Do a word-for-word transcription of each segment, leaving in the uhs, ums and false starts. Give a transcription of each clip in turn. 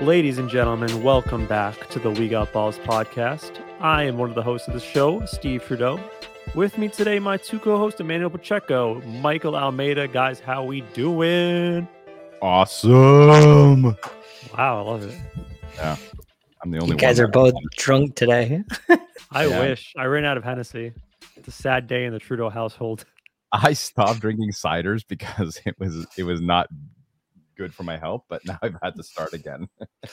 Ladies and gentlemen, welcome back to the We Got Balls podcast. I am one of the hosts of the show, Steve Trudeau. With me today, my two co-hosts, Emmanuel Pacheco, Michael Almeida. Guys, how we doing? Awesome. Wow, I love it. Yeah, I'm the only one. You guys one are both drunk today. I yeah. wish. I ran out of Hennessy. It's a sad day in the Trudeau household. I stopped drinking ciders because it was it was not good for my health, but now I've had to start again. uh,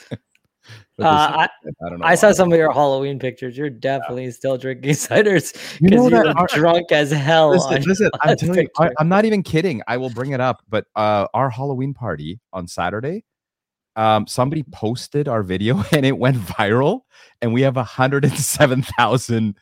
I, I, don't know I saw some of your Halloween pictures. You're definitely yeah. still drinking ciders because you know you're our, drunk as hell. Listen, listen I'm, telling you, I, I'm not even kidding. I will bring it up, but uh, our Halloween party on Saturday, um, somebody posted our video and it went viral, and we have one hundred seven thousand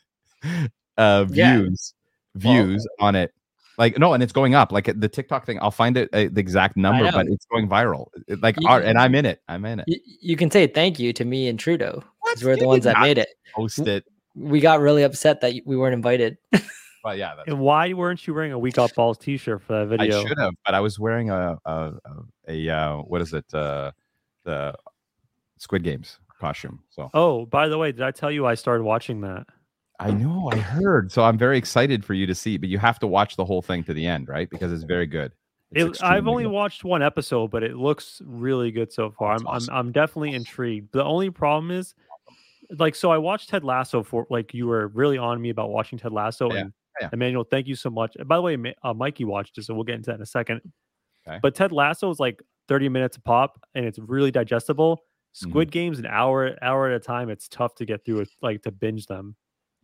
uh, views yeah. views well, on it. Like, no, and it's going up. Like the TikTok thing, I'll find it uh, the exact number, but it's going viral. It, like, you, art, and I'm in it. I'm in it. You, you can say thank you to me and Trudeau. Because we're the ones that made it. Post it. We got really upset that we weren't invited. Well, yeah. That's and why weren't you wearing a We Got Balls t-shirt for that video? I should have, but I was wearing a a, a, a uh, what is it? Uh, the Squid Games costume. So. Oh, by the way, did I tell you I started watching that? I know, I heard. So I'm very excited for you to see, but you have to watch the whole thing to the end, right? Because it's very good. It's it, I've only good. watched one episode, but it looks really good so far. I'm, awesome. I'm I'm definitely awesome. intrigued. The only problem is, like, so I watched Ted Lasso for, like, you were really on me about watching Ted Lasso. Yeah. And yeah. Emmanuel, thank you so much. And by the way, uh, Mikey watched it, so we'll get into that in a second. Okay. But Ted Lasso is like thirty minutes a pop, and it's really digestible. Squid mm-hmm. Game's an hour, hour at a time. It's tough to get through it, like to binge them.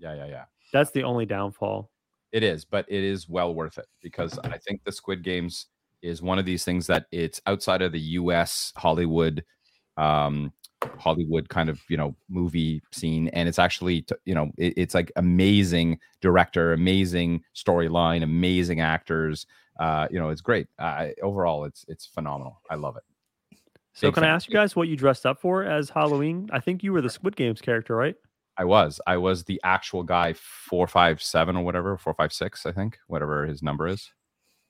Yeah, yeah, yeah. That's the only downfall. It is, but it is well worth it because I think the Squid Games is one of these things that it's outside of the U S Hollywood, um, Hollywood kind of, you know, movie scene. And it's actually, you know, it, it's like amazing director, amazing storyline, amazing actors. Uh, you know, it's great. Uh, overall, it's it's phenomenal. I love it. So Big can fan. I ask you guys what you dressed up for as Halloween? I think you were the Squid Games character, right? I was. I was the actual guy, four five seven or whatever, four five six, I think, whatever his number is.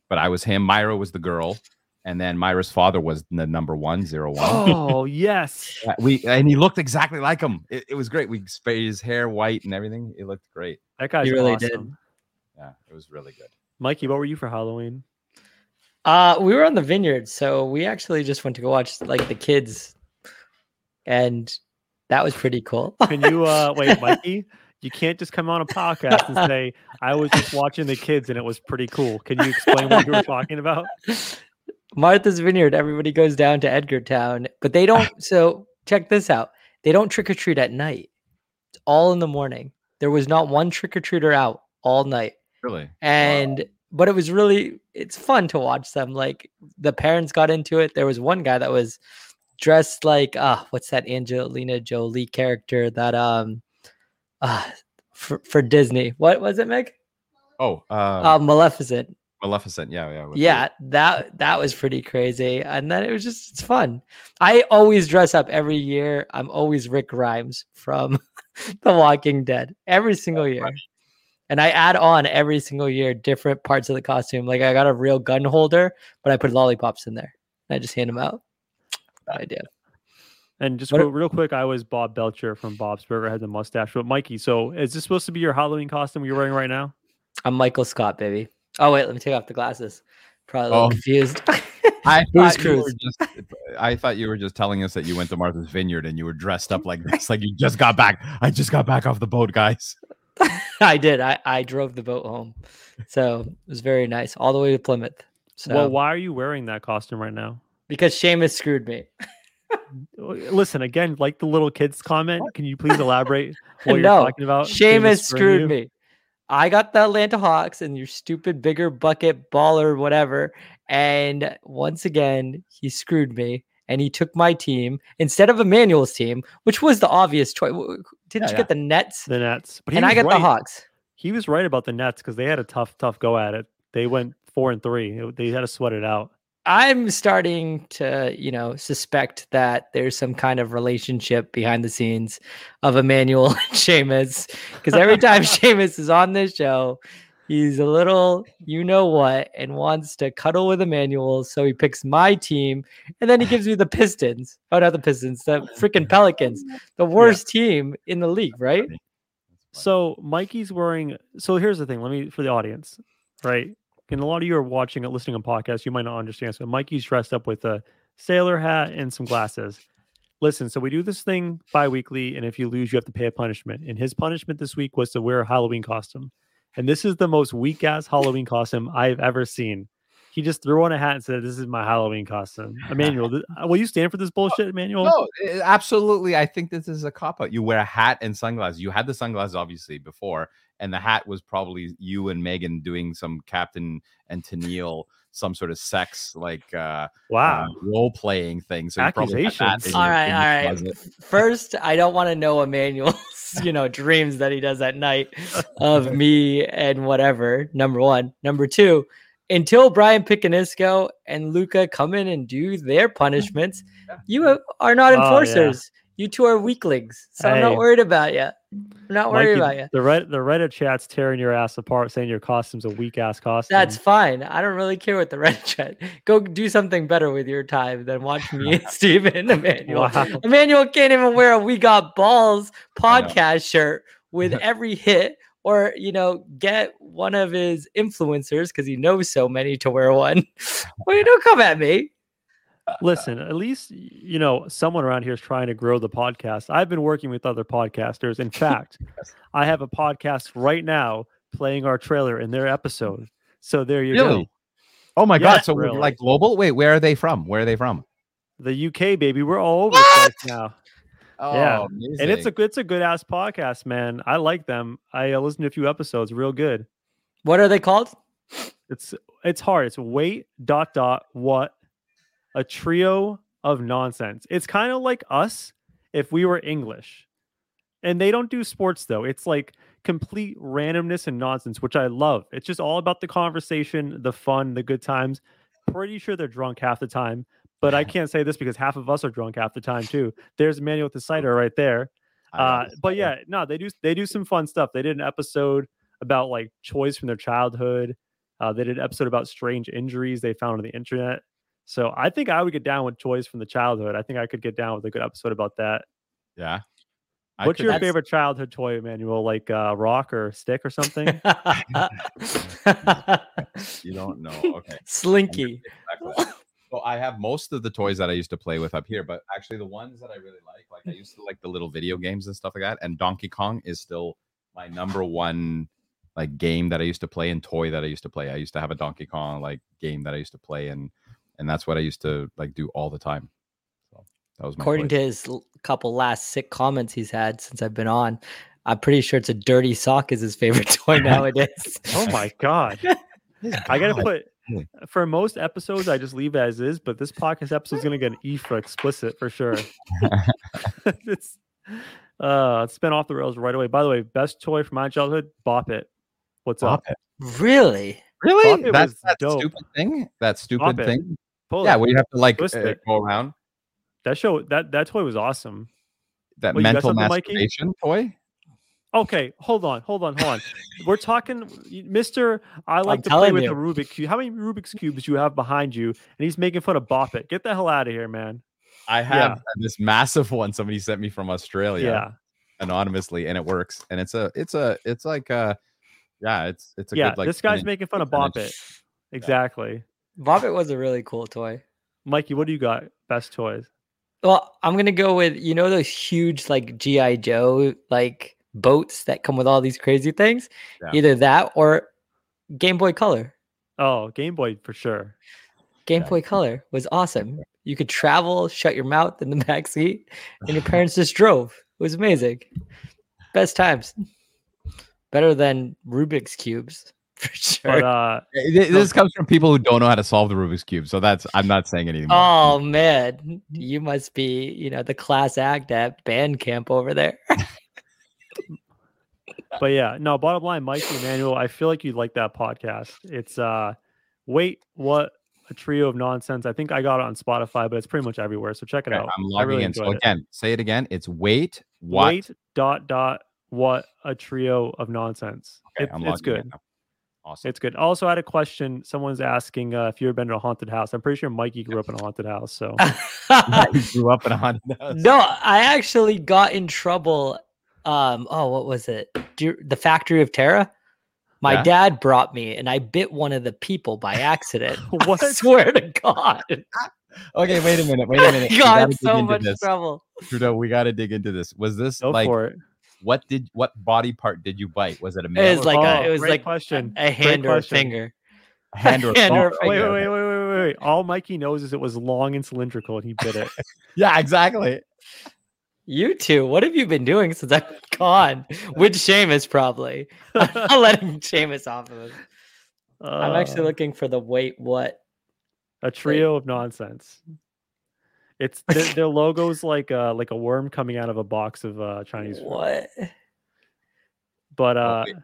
But I was him. Myra was the girl, and then Myra's father was the number one zero one. Oh yes. Yeah, we and he looked exactly like him. It, it was great. We sprayed his hair white and everything. It looked great. That guy really awesome. did. Yeah, it was really good. Mikey, what were you for Halloween? Uh, we were on the vineyard, so we actually just went to go watch like the kids, and. That was pretty cool. Can you, uh, wait, Mikey, you can't just come on a podcast and say, I was just watching the kids and it was pretty cool. Can you explain what you were talking about? Martha's Vineyard, everybody goes down to Edgartown, but they don't. So check this out. They don't trick or treat at night. It's all in the morning. There was not one trick or treater out all night. Really? And, wow. but it was really, it's fun to watch them. Like the parents got into it. There was one guy that was dressed like uh what's that Angelina Jolie character that um uh for, for Disney, what was it, Meg? Oh, uh, uh Maleficent. Maleficent, yeah, yeah, yeah. Be. That that was pretty crazy, and then it was just it's fun. I always dress up every year. I'm always Rick Grimes from The Walking Dead every single year, and I add on every single year different parts of the costume. Like I got a real gun holder, but I put lollipops in there, and I just hand them out. Idea. And just what, real quick, I was Bob Belcher from Bob's Burger, had the mustache. But Mikey, so is this supposed to be your Halloween costume you're wearing right now? I'm Michael Scott, baby. Oh wait, let me take off the glasses. Probably oh. confused. I thought you were just, I thought you were just telling us that you went to Martha's Vineyard and you were dressed up like this, like you just got back. I just got back off the boat, guys. I did. I, I drove the boat home, so it was very nice, all the way to Plymouth. So, well, why are you wearing that costume right now? Because Sheamus screwed me. Listen, again, like the little kids comment, can you please elaborate what you're no, talking about? Sheamus screwed me. I got the Atlanta Hawks and your stupid bigger bucket baller, whatever. And once again, he screwed me and he took my team instead of Emmanuel's team, which was the obvious choice. Didn't yeah, you yeah. get the Nets? The Nets. But and I got right. the Hawks. He was right about the Nets because they had a tough, tough go at it. They went four and three. They had to sweat it out. I'm starting to, you know, suspect that there's some kind of relationship behind the scenes of Emmanuel and Sheamus, because every time Sheamus is on this show, He's a little you know what and wants to cuddle with Emmanuel, so he picks my team, and then he gives me the Pistons. Oh, not the Pistons, the freaking Pelicans, the worst yeah. team in the league, right? So Mikey's wearing. So here's the thing. Let me for the audience, right? And a lot of you are watching and listening on podcasts. You might not understand. So Mikey's dressed up with a sailor hat and some glasses. Listen, so we do this thing bi-weekly, and if you lose, you have to pay a punishment. And his punishment this week was to wear a Halloween costume. And this is the most weak-ass Halloween costume I've ever seen. He just threw on a hat and said, this is my Halloween costume. Emmanuel, th- will you stand for this bullshit, Emmanuel? No, absolutely. I think this is a cop-out. You wear a hat and sunglasses. You had the sunglasses, obviously, before, and the hat was probably you and Megan doing some Captain and Tennille some sort of sex like uh wow uh, role-playing thing. So accusations. All right, all right. First, I don't want to know Emmanuel's you know dreams that he does at night of me and whatever. Number one. Number two, until Brian Picanisco and Luca come in and do their punishments, yeah. you are not enforcers. Oh, yeah. You two are weaklings, so hey. I'm not worried about you. I'm not worried Mikey, about you. The Reddit, the Reddit chat's tearing your ass apart, saying your costume's a weak-ass costume. That's fine. I don't really care what the Reddit chat. Go do something better with your time than watch me and Steven Emmanuel. Wow. Emmanuel can't even wear a We Got Balls podcast shirt with every hit, or, you know, get one of his influencers, because he knows so many, to wear one. Well, you don't come at me. Listen, at least, you know, someone around here is trying to grow the podcast. I've been working with other podcasters. In fact, yes. I have a podcast right now playing our trailer in their episode. So there you really? go. Oh, my yeah, God. So really. We're like global. Wait, where are they from? Where are they from? The U K, baby. We're all over the place now. Oh, yeah. Amazing. And it's a, it's a good ass podcast, man. I like them. I listened to a few episodes. Real good. What are they called? It's it's hard. It's wait dot dot what. A trio of nonsense. It's kind of like us if we were English. And they don't do sports, though. It's like complete randomness and nonsense, which I love. It's just all about the conversation, the fun, the good times. Pretty sure they're drunk half the time. But I can't say this because half of us are drunk half the time, too. There's Emmanuel with the cider right there. Uh, but yeah, no, they do they do some fun stuff. They did an episode about like toys from their childhood. Uh, they did an episode about strange injuries they found on the internet. So I think I would get down with toys from the childhood. I think I could get down with a good episode about that. Yeah. I What's could, your that's... favorite childhood toy, Emmanuel? Like a uh, rock or stick or something? You don't know. Okay. Slinky. So I have most of the toys that I used to play with up here, but actually the ones that I really like, like I used to like the little video games and stuff like that. And Donkey Kong is still my number one like game that I used to play and toy that I used to play. I used to have a Donkey Kong like game that I used to play and And that's what I used to like do all the time. So that was my according place. to his l- couple last sick comments he's had since I've been on. I'm pretty sure it's a dirty sock is his favorite toy nowadays. Oh my God. I got to put for most episodes, I just leave as is, but this podcast episode is going to get an E for explicit for sure. it's, uh, it's been off the rails right away. By the way, best toy from my childhood, Bop It. What's Bop up? It. Really? Really? That's that dope. stupid thing. That stupid Bop thing. It. Pull yeah, we have to like uh, go around. That show that that toy was awesome. That well, mental masturbation Mikey? toy. Okay, hold on, hold on, hold on. We're talking, Mister I like I'm to play with you. the Rubik's Cube. How many Rubik's Cubes you have behind you? And he's making fun of Bop It. Get the hell out of here, man. I have yeah. this massive one somebody sent me from Australia, yeah. anonymously, and it works. And it's a, it's a, it's like a, yeah, it's it's a yeah. Good, like, this guy's making fun of Bop It. Exactly. Yeah. Bop It was a really cool toy. Mikey, what do you got? Best toys? Well, I'm going to go with, you know, those huge like G I. Joe like boats that come with all these crazy things. Yeah. Either that or Game Boy Color. Oh, Game Boy for sure. Game yeah. Boy Color was awesome. You could travel, shut your mouth in the backseat, and your parents just drove. It was amazing. Best times. Better than Rubik's Cubes. For sure. But, uh, this comes from people who don't know how to solve the Rubik's Cube. So that's, I'm not saying anything. Oh, man. You must be, you know, the class act at Bandcamp over there. But yeah, no, bottom line, Mikey, Emmanuel, I feel like you'd like that podcast. It's, uh, wait, what? A trio of nonsense. I think I got it on Spotify, but it's pretty much everywhere. So check it okay, out. I'm logging really in. So again, it. say it again. It's wait, what? Wait, dot, dot, what? A trio of nonsense. Okay, it, I'm it's good. Awesome. It's good. Also, I had a question. Someone's asking uh, if you've ever been to a haunted house. I'm pretty sure Mikey grew up in a haunted house. So Mikey grew up in a haunted house. No, I actually got in trouble. Um, oh, what was it? Do you, the Factory of Terror? My yeah. dad brought me, and I bit one of the people by accident. What? I swear to God. Okay, wait a minute. Wait a minute. Got so much this. trouble. Trudeau, we got to dig into this. Was this Go like? For it. What did what body part did you bite? Was it a man? It was like oh, a, it was like question. A, a hand or a finger. A hand or a finger. Wait, wait, wait, wait, wait, wait. All Mikey knows is it was long and cylindrical, and he bit it. Yeah, exactly. You two, what have you been doing since I've been gone? With Sheamus, probably. I'll let him Sheamus off of this. Uh, I'm actually looking for the wait what. A trio wait. of nonsense. It's their, their logo's like uh like a worm coming out of a box of uh Chinese food. What? But uh, oh, wait.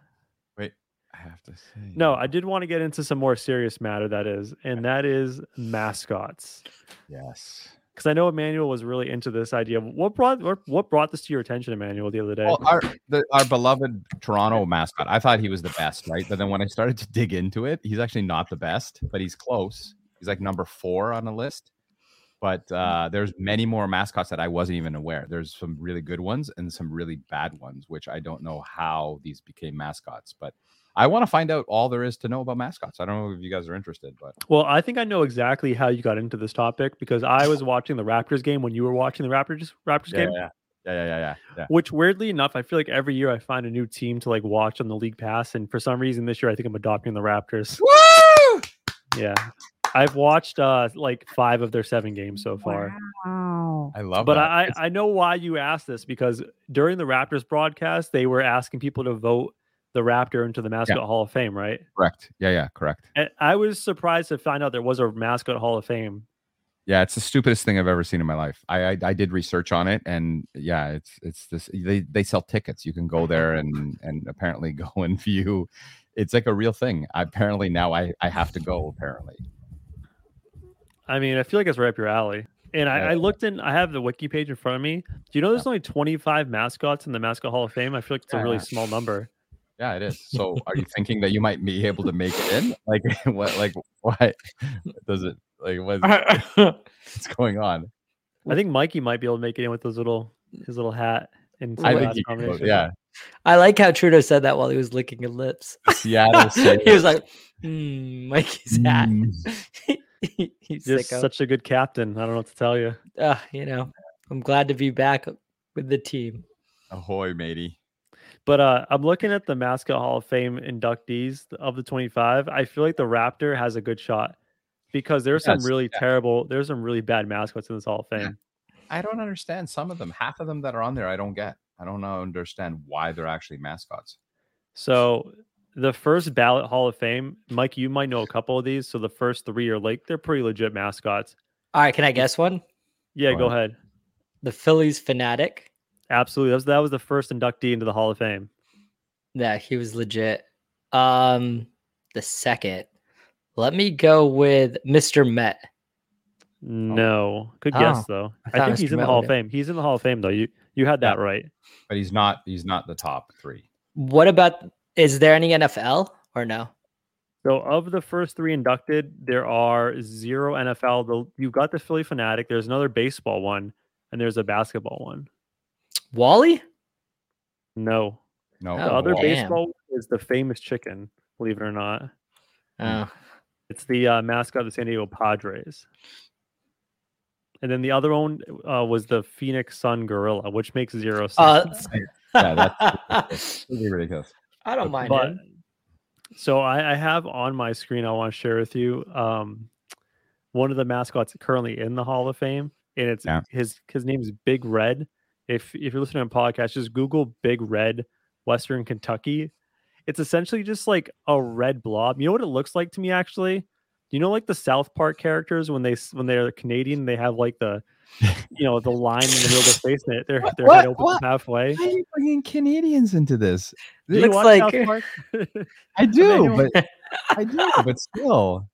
wait, I have to say no. I did want to get into some more serious matter that is, and that is mascots. Yes, because I know Emmanuel was really into this idea. What brought what brought this to your attention, Emmanuel, the other day? Well, our the, our beloved Toronto mascot. I thought he was the best, right? But then when I started to dig into it, he's actually not the best, but he's close. He's like number four on the list. But uh, there's many more mascots that I wasn't even aware. There's some really good ones and some really bad ones, which I don't know how these became mascots. But I want to find out all there is to know about mascots. I don't know if you guys are interested. But well, I think I know exactly how you got into this topic because I was watching the Raptors game when you were watching the Raptors Raptors yeah, game. Yeah. Yeah, yeah, yeah, yeah, yeah. Which weirdly enough, I feel like every year I find a new team to like watch on the league pass. And for some reason this year, I think I'm adopting the Raptors. Woo! Yeah. I've watched uh, like five of their seven games so far. Wow. I love it. But that. I, I know why you asked this because during the Raptors broadcast, they were asking people to vote the Raptor into the Mascot yeah. Hall of Fame, right? Correct. Yeah, yeah, correct. And I was surprised to find out there was a Mascot Hall of Fame. Yeah, it's the stupidest thing I've ever seen in my life. I I, I did research on it, and yeah, it's it's this. They, they sell tickets. You can go there and and apparently go and view. It's like a real thing. I, apparently now I, I have to go, apparently. I mean, I feel like it's right up your alley. And I, I looked in, I have the wiki page in front of me. Do you know there's only twenty-five mascots in the Mascot Hall of Fame? I feel like it's a really small number. Yeah, it is. So are you thinking that you might be able to make it in? Like, what, like, what does it, like, what's, what's going on? I think Mikey might be able to make it in with his little, his little hat. And I think he could, yeah. I like how Trudeau said that while he was licking his lips. Seattle said he was like, mm, Mikey's hat. He's You're such a good captain. I don't know what to tell you. Uh, you know, I'm glad to be back with the team. Ahoy, matey. But uh, I'm looking at the Mascot Hall of Fame inductees of the twenty-five. I feel like the Raptor has a good shot because there's yes, some really yeah. terrible, there's some really bad mascots in this Hall of Fame. Yeah. I don't understand some of them. Half of them that are on there, I don't get. I don't understand why they're actually mascots. So... The first ballot Hall of Fame, Mike, you might know a couple of these. So the first three are like, they're pretty legit mascots. All right. Can I guess one? Yeah, go, go ahead. ahead. The Phillies Fanatic. Absolutely. That was, that was the first inductee into the Hall of Fame. Yeah, he was legit. Um, the second. Let me go with Mister Met. No. Good oh. guess, though. I, I think Mister he's in Met the Hall of Fame. It. He's in the Hall of Fame, though. You you had that yeah. right. But he's not. he's not the top three. What about... Is there any N F L or no? So of the first three inducted, there are zero N F L. The, you've got the Philly Fanatic. There's another baseball one, and there's a basketball one. Wally? No. No. The oh, other Wally. baseball one is the Famous Chicken, believe it or not. Oh. It's the uh, mascot of the San Diego Padres. And then the other one uh, was the Phoenix Sun Gorilla, which makes zero sense. Uh, yeah, that's ridiculous. Really ridiculous. I don't mind but, it. So I, I have on my screen, I want to share with you um, one of the mascots currently in the Hall of Fame, and it's yeah. his his name is Big Red. If if you're listening to a podcast, just Google Big Red, Western Kentucky. It's essentially just like a red blob. You know what it looks like to me, actually? You know, like the South Park characters when they when they're Canadian, they have like the you know the line in the middle of their face, and their what, their head opens halfway. Why are you bringing Canadians into this? It looks like South Park? I do, but I do, but still,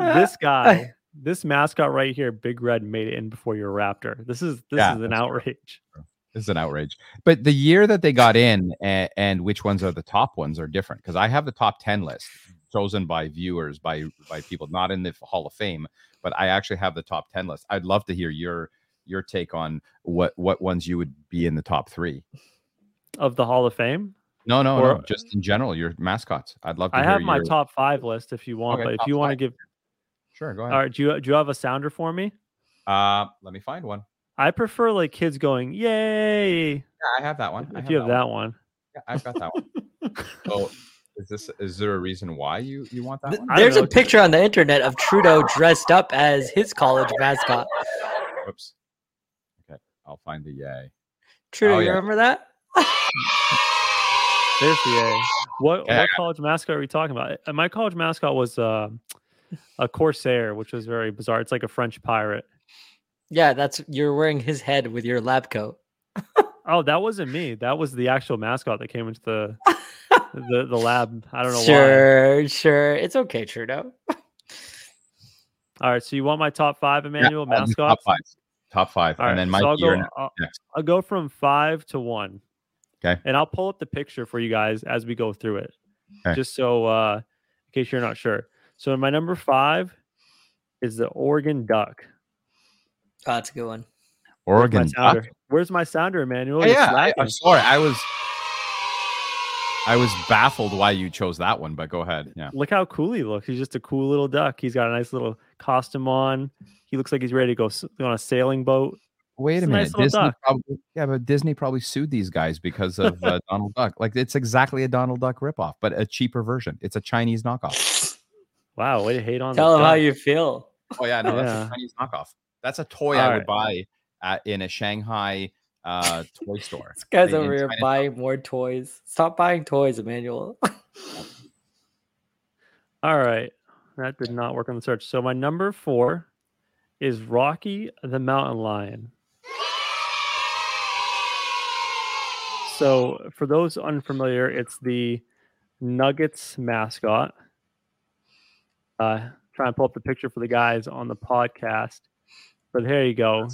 this guy, this mascot right here, Big Red, made it in before your Raptor. This is this yeah, is an outrage. True. It's an outrage. But the year that they got in and, and which ones are the top ones are different, because I have the top ten list chosen by viewers, by by people, not in the Hall of Fame, but I actually have the top ten list. I'd love to hear your your take on what, what ones you would be in the top three. Of the Hall of Fame? No, no, or, no. Just in general, your mascots. I'd love to I hear I have my your... top five list if you want, okay, but if you want to give... Sure, go ahead. All right, do you, do you have a sounder for me? Uh, let me find one. I prefer like kids going, yay. Yeah, I have that one. If have you have that, that one. one. Yeah, I've got that one. So is this is there a reason why you, you want that one? There's a picture on the internet of Trudeau dressed up as his college mascot. Whoops. Okay, I'll find the yay. Trudeau, oh, you yeah. remember that? There's the yay. What, yeah, what college mascot are we talking about? My college mascot was uh, a Corsair, which was very bizarre. It's like a French pirate. Yeah, that's you're wearing his head with your lab coat. Oh, that wasn't me. That was the actual mascot that came into the the, the lab. I don't know sure, why. Sure, sure. It's okay, Trudeau. All right, so you want my top five, Emmanuel, yeah, mascots? Top five. Top five. All and right, then my so I'll, go, I'll, next. I'll go from five to one. Okay. And I'll pull up the picture for you guys as we go through it. Okay. Just so uh, in case you're not sure. So my number five is the Oregon Duck. Oh, that's a good one. Oregon Where's my sounder, Where's my sounder Emmanuel? Hey, yeah, I, I'm sorry. I was I was baffled why you chose that one, but go ahead. Yeah. Look how cool he looks. He's just a cool little duck. He's got a nice little costume on. He looks like he's ready to go on a sailing boat. Wait a, a minute. Nice Disney probably, yeah, but Disney probably sued these guys because of uh, Donald Duck. Like, it's exactly a Donald Duck ripoff, but a cheaper version. It's a Chinese knockoff. Wow, way to hate on Tell them how you feel. Oh, yeah, no, yeah. That's a Chinese knockoff. That's a toy All I would right. buy at, in a Shanghai uh, toy store. This guy's over here buying more toys. Stop buying toys, Emmanuel. All right. That did not work on the search. So my number four is Rocky the Mountain Lion. So for those unfamiliar, it's the Nuggets mascot. Uh, try and pull up the picture for the guys on the podcast. But there you go.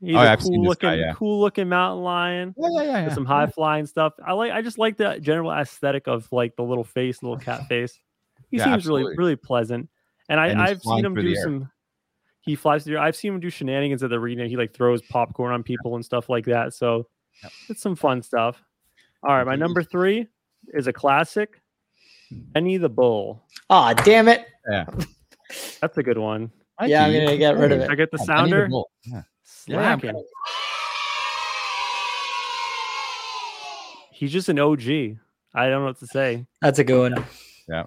He's oh, a cool looking, guy, yeah. cool looking mountain lion. Yeah, yeah, yeah. With some high flying stuff. I like. I just like the general aesthetic of like the little face, little cat face. He yeah, seems absolutely. really, really pleasant. And I, and I've seen him do some. Air. He flies through. I've seen him do shenanigans at the arena. He like throws popcorn on people and stuff like that. So yep. it's some fun stuff. All right, my number three is a classic, Benny the Bull. Ah, oh, damn it. Yeah, that's a good one. I yeah, I'm gonna get rid of it. I get the sounder. Yeah. Slacking. Yeah, he's just an O G. I don't know what to say. That's a good one. Yeah,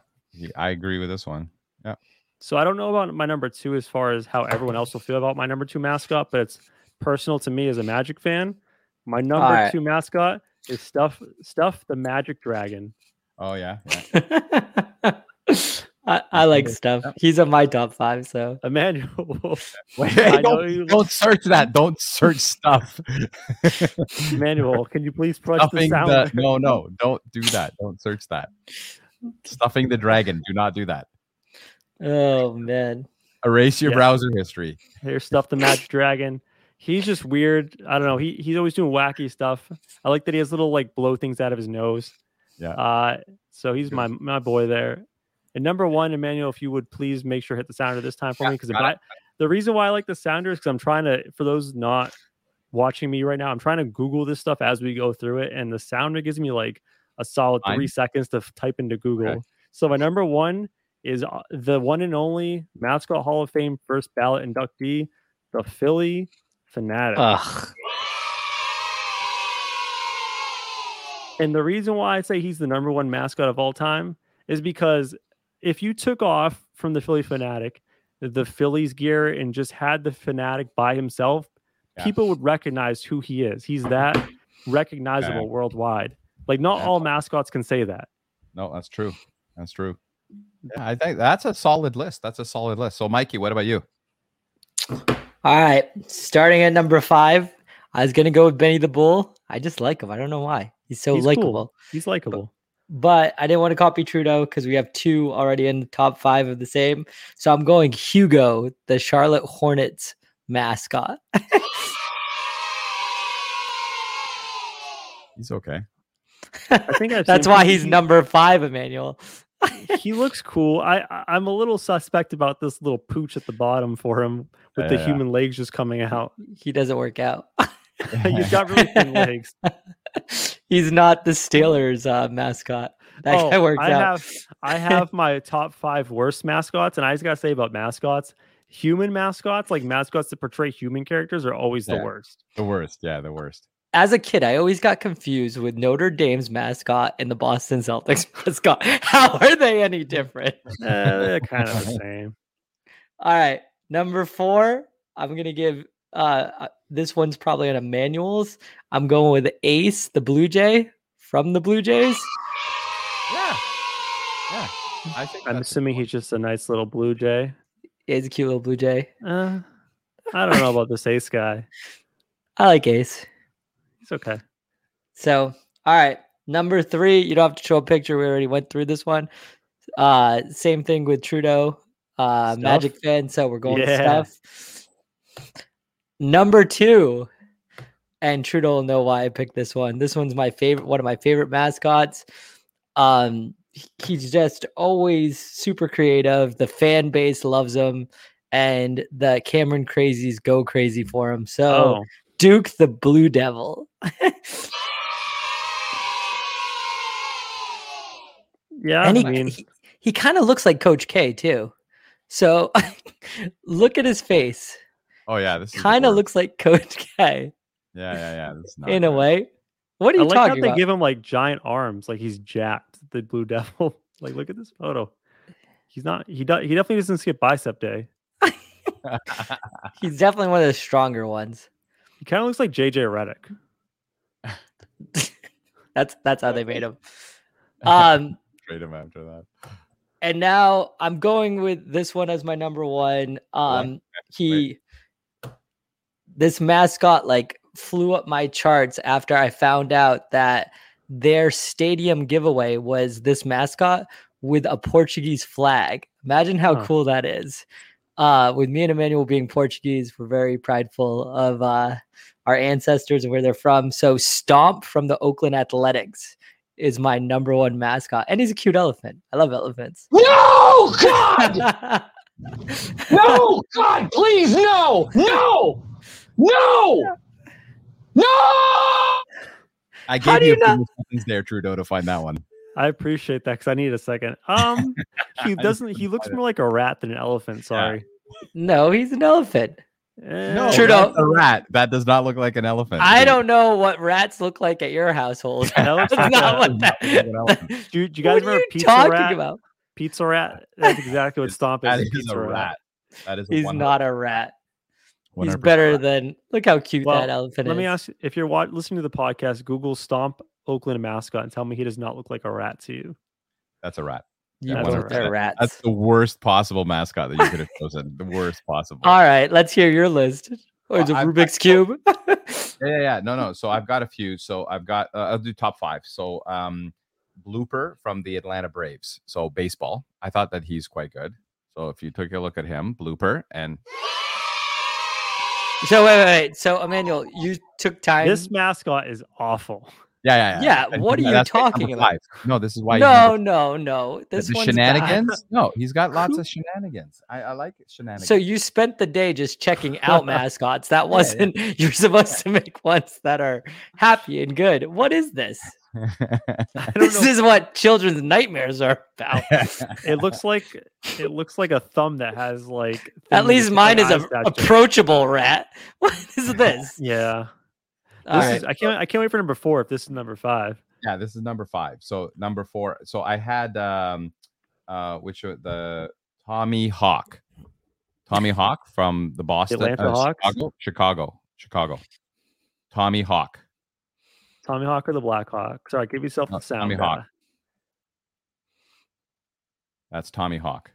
I agree with this one. Yeah. So I don't know about my number two as far as how everyone else will feel about my number two mascot, but it's personal to me as a Magic fan. My number right. two mascot is Stuff Stuff the Magic Dragon. Oh yeah. yeah. I, I like Stuff. He's on my top five, so Emmanuel. Wait, hey, don't, you... don't search that. Don't search Stuff. Emmanuel, can you please press Stuffing the sound? The, no, no, don't do that. Don't search that. Stuffing the Dragon. Do not do that. Oh man. Erase your yeah. browser history. Here's Stuff the Magic Dragon. He's just weird. I don't know. He he's always doing wacky stuff. I like that he has little like blow things out of his nose. Yeah. Uh, so he's my my boy there. And number one, Emmanuel, if you would please make sure hit the sounder this time for yeah, me, because the reason why I like the sounder is because I'm trying to, for those not watching me right now, I'm trying to Google this stuff as we go through it, and the sounder gives me like a solid three I'm... seconds to type into Google. Okay. So my number one is the one and only Mascot Hall of Fame first ballot inductee, the Philly Fanatic. Ugh. And the reason why I say he's the number one mascot of all time is because if you took off from the Philly Fanatic, the Phillies gear, and just had the Fanatic by himself, yeah. people would recognize who he is. He's that recognizable yeah. worldwide. Like, not yeah. all mascots can say that. No, that's true. That's true. Yeah, I think that's a solid list. That's a solid list. So, Mikey, what about you? All right. Starting at number five, I was going to go with Benny the Bull. I just like him. I don't know why. He's so He's likable. Cool. He's likable. But I didn't want to copy Trudeau because we have two already in the top five of the same. So I'm going Hugo, the Charlotte Hornets mascot. he's okay. I think I've that's why he's number five, Emmanuel. He looks cool. I, I'm a little suspect about this little pooch at the bottom for him with uh, the yeah. human legs just coming out. He doesn't work out. He's got really thin legs. He's not the Steelers uh, mascot. That oh, guy worked I out. Have, I have my top five worst mascots, and I just got to say about mascots, human mascots, like mascots that portray human characters are always yeah. the worst. The worst. Yeah, the worst. As a kid, I always got confused with Notre Dame's mascot and the Boston Celtics mascot. How are they any different? uh, they're kind of the same. All right. Number four, I'm going to give uh, this one's probably on Emmanuel's. I'm going with Ace, the Blue Jay from the Blue Jays. Yeah. Yeah. I think I'm assuming he's just a nice little Blue Jay. He's a cute little Blue Jay. Uh, I don't know about this Ace guy. I like Ace. It's okay. So, all right. Number three, you don't have to show a picture. We already went through this one. Uh, same thing with Trudeau, uh, stuff. Magic fan. So we're going yeah. to stuff. Number two, and Trudeau will know why I picked this one. This one's my favorite, one of my favorite mascots. Um, he's just always super creative. The fan base loves him, and the Cameron crazies go crazy for him. So, oh. Duke the Blue Devil. Yeah, and he, I mean, he, he kind of looks like Coach K too. So look at his face. Oh yeah, this kind of looks like Coach K. Yeah, yeah, yeah. This is not in a way. What are you I like talking how they about? Give him like giant arms, like he's jacked. The Blue Devil. Like, look at this photo. He's not. He does. He definitely doesn't skip bicep day. He's definitely one of the stronger ones. He kind of looks like J J Redick. that's that's how they made him. Um, Trade him after that. And now I'm going with this one as my number one. Um, he, this mascot like flew up my charts after I found out that their stadium giveaway was this mascot with a Portuguese flag. Imagine how huh. cool that is. Uh, with me and Emmanuel being Portuguese, we're very prideful of uh, our ancestors and where they're from. So Stomp from the Oakland Athletics is my number one mascot. And he's a cute elephant. I love elephants. No, God! No, God, please, no! No! No! No! I gave you a few seconds there, Trudeau, to find that one. I appreciate that because I need a second. Um, He doesn't. He looks more like a rat than an elephant. Sorry. Yeah. No, he's an elephant. No, Trudeau, a rat. That does not look like an elephant. I don't know what rats look like at your household. That's not a, what that. That do, do you guys what remember pizza talking rat? About? Pizza rat. That's exactly what Stomp is. That is a rat. rat. That is. A he's not a rat. one hundred percent. He's better than. Look how cute well, that elephant let is. Let me ask you, if you're watching, listening to the podcast, Google Stomp Oakland mascot and tell me he does not look like a rat to you. That's a rat. You know that they're rats. That's the worst possible mascot that you could have chosen. The worst possible. All right, let's hear your list. Or is it uh, Rubik's Cube? yeah, yeah, yeah. No, no. So I've got a few. So I've got. Uh, I'll do top five. So um, Blooper from the Atlanta Braves. So baseball. I thought that he's quite good. So if you took a look at him, Blooper and. So wait, wait, wait. So Emmanuel, you took time. This mascot is awful. Yeah, yeah, yeah. Yeah, what are you talking about? No, this is why. No, no, no. This the shenanigans? Bad. No, he's got lots of shenanigans. I, I like shenanigans. So you spent the day just checking out mascots. That wasn't, yeah, yeah. You're supposed to make ones that are happy and good. What is this? This is what children's nightmares are about. It looks like it looks like a thumb that has like. At least mine is an approachable rat. What is this? Yeah. This All right. is, I can't. I can't wait for number four. If this is number five, yeah, this is number five. So number four. So I had um, uh, which uh, the Tommy Hawk, Tommy Hawk from the Boston Atlanta uh, Hawks, Chicago, Chicago, Chicago. Tommy Hawk, Tommy Hawk or the Black Hawk. Sorry, give yourself no, the sound. Tommy guy. Hawk. That's Tommy Hawk.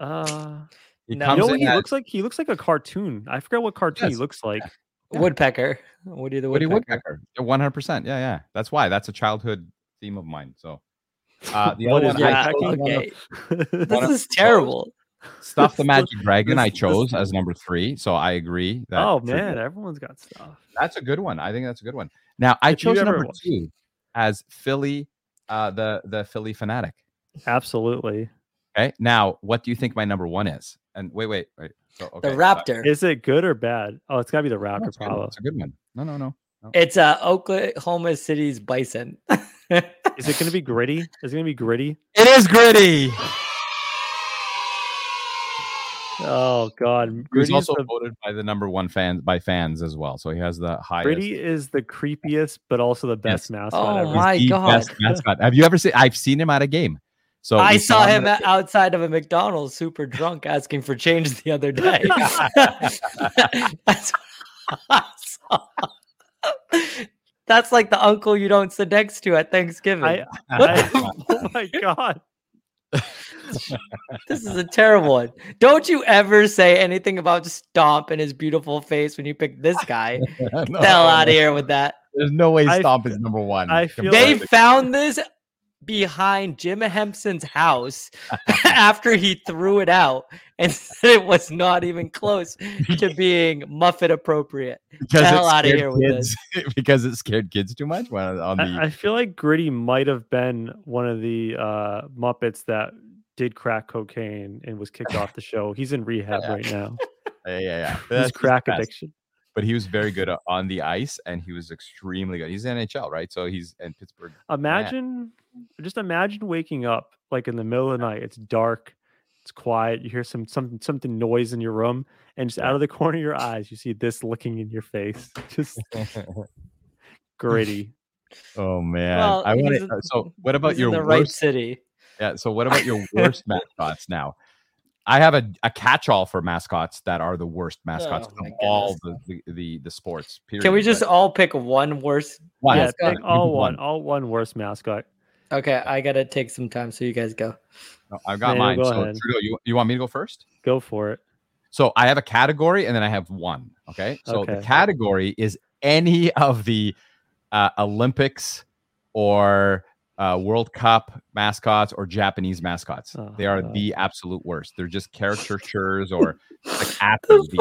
Uh, he no, you know what he at, looks like? He looks like a cartoon. I forgot what cartoon yes, he looks like. Yeah. Woodpecker. Woody the Woodpecker. Woody Woodpecker. one hundred percent. Yeah, yeah. That's why. That's a childhood theme of mine. So, uh, the other one. Yeah, I, okay. One of, this one is of, terrible. Stuff the Magic Dragon I chose as number three. So I agree. That oh, man. Everyone's got stuff. That's a good one. I think that's a good one. Now, I if chose number watched. two as Philly, uh, the, the Philly Fanatic. Absolutely. Okay. Now, what do you think my number one is? And wait, wait, wait. So, okay. The Raptor. Is it good or bad? Oh, it's got to be the Raptor. No, it's probably. It's a good one. No, no, no. no. It's uh, Oklahoma City's Bison. Is it going to be Gritty? Is it going to be Gritty? It is Gritty. Oh God! He's also the, voted by the number one fan by fans as well, so he has the highest. Gritty is the creepiest, but also the best yes. mascot. Oh ever. my he's God! Best mascot. Have you ever seen? I've seen him at a game. So I saw him, him at, outside of a McDonald's, super drunk, asking for change the other day. That's what I saw. That's like the uncle you don't sit next to at Thanksgiving. I, I, oh my God. This is a terrible one. Don't you ever say anything about Stomp and his beautiful face when you pick this guy. no, Hell out of here with that. There's no way Stomp I, is number one. I feel they like- found this behind Jim Hempson's house after he threw it out and said it was not even close to being Muffet appropriate. Because hell out of here with kids, this. Because it scared kids too much. When, on the... I, I feel like Gritty might have been one of the uh, Muppets that did crack cocaine and was kicked off the show. He's in rehab yeah. right now. Yeah, yeah, yeah. That's his crack addiction. But he was very good on the ice, and he was extremely good. He's in the N H L, right? So he's in Pittsburgh. Imagine, Man. just imagine waking up like in the middle of the night. It's dark, it's quiet. You hear some something something noise in your room, and just out of the corner of your eyes, you see this looking in your face. Just Gritty. Oh man! Well, I want to. So what about your the worst right city? Yeah. So what about your worst mascots now? I have a, a catch-all for mascots that are the worst mascots oh, of all the, the, the, the sports. Period. Can we just but, all pick one worst one, mascot? Yeah, pick all one, all one worst mascot. Okay, I got to take some time, so you guys go. No, I've got Man, mine. Go so, ahead. Trudeau, you, you want me to go first? Go for it. So I have a category, and then I have one. Okay? So okay. The category is any of the uh, Olympics or... Uh, World Cup mascots or Japanese mascots. Oh, they are God. the absolute worst. They're just caricatures or like athletes.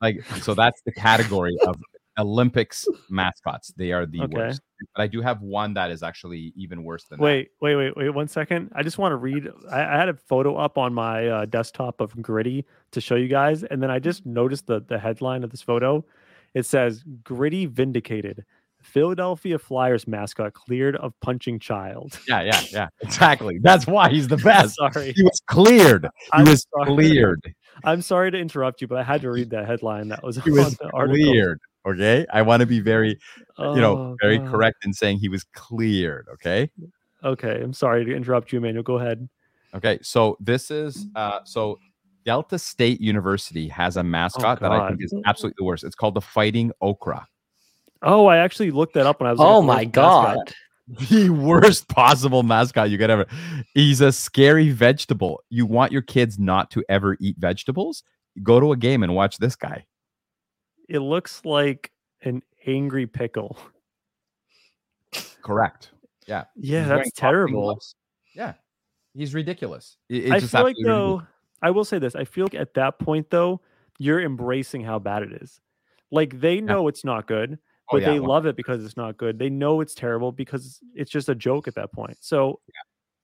Like so that's the category of Olympics mascots. They are the okay. worst. But I do have one that is actually even worse than wait, that. Wait, wait, wait, wait one second. I just want to read. I, I had a photo up on my uh, desktop of Gritty to show you guys, and then I just noticed the, the headline of this photo. It says Gritty Vindicated. Philadelphia Flyers mascot cleared of punching child. Yeah, yeah, yeah. Exactly. That's why he's the best. Sorry. He was cleared. He I'm was sorry. cleared. I'm sorry to interrupt you, but I had to read that headline. That was, he was the cleared. Article. Okay. I want to be very, oh, you know, very God. correct in saying he was cleared. Okay. Okay. I'm sorry to interrupt you, Emmanuel. Go ahead. Okay. So this is, uh, so Delta State University has a mascot oh, that I think is absolutely the worst. It's called the Fighting Okra. Oh, I actually looked that up when I was. Oh my God. Mascot. The worst possible mascot you could ever. He's a scary vegetable. You want your kids not to ever eat vegetables? Go to a game and watch this guy. It looks like an angry pickle. Correct. Yeah. Yeah, that's terrible. Yeah. He's ridiculous. It, it I just feel like though, ridiculous. I will say this. I feel like at that point though, you're embracing how bad it is. Like they know yeah. it's not good. But oh, yeah, they well, love it because it's not good. They know it's terrible because it's just a joke at that point. So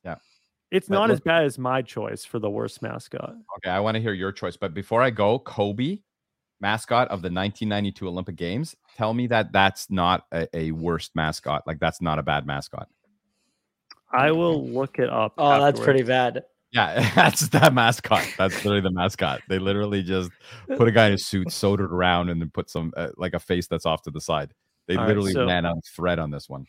yeah, yeah. it's but not look, as bad as my choice for the worst mascot. Okay, I want to hear your choice. But before I go, Kobe, mascot of the nineteen ninety-two Olympic Games, tell me that that's not a, a worst mascot. Like, that's not a bad mascot. I will look it up. Oh, afterwards. That's pretty bad. Yeah, that's that mascot. That's literally the mascot. They literally just put a guy in a suit, sewed it around, and then put some uh, like a face that's off to the side. They all literally right, so ran on thread on this one.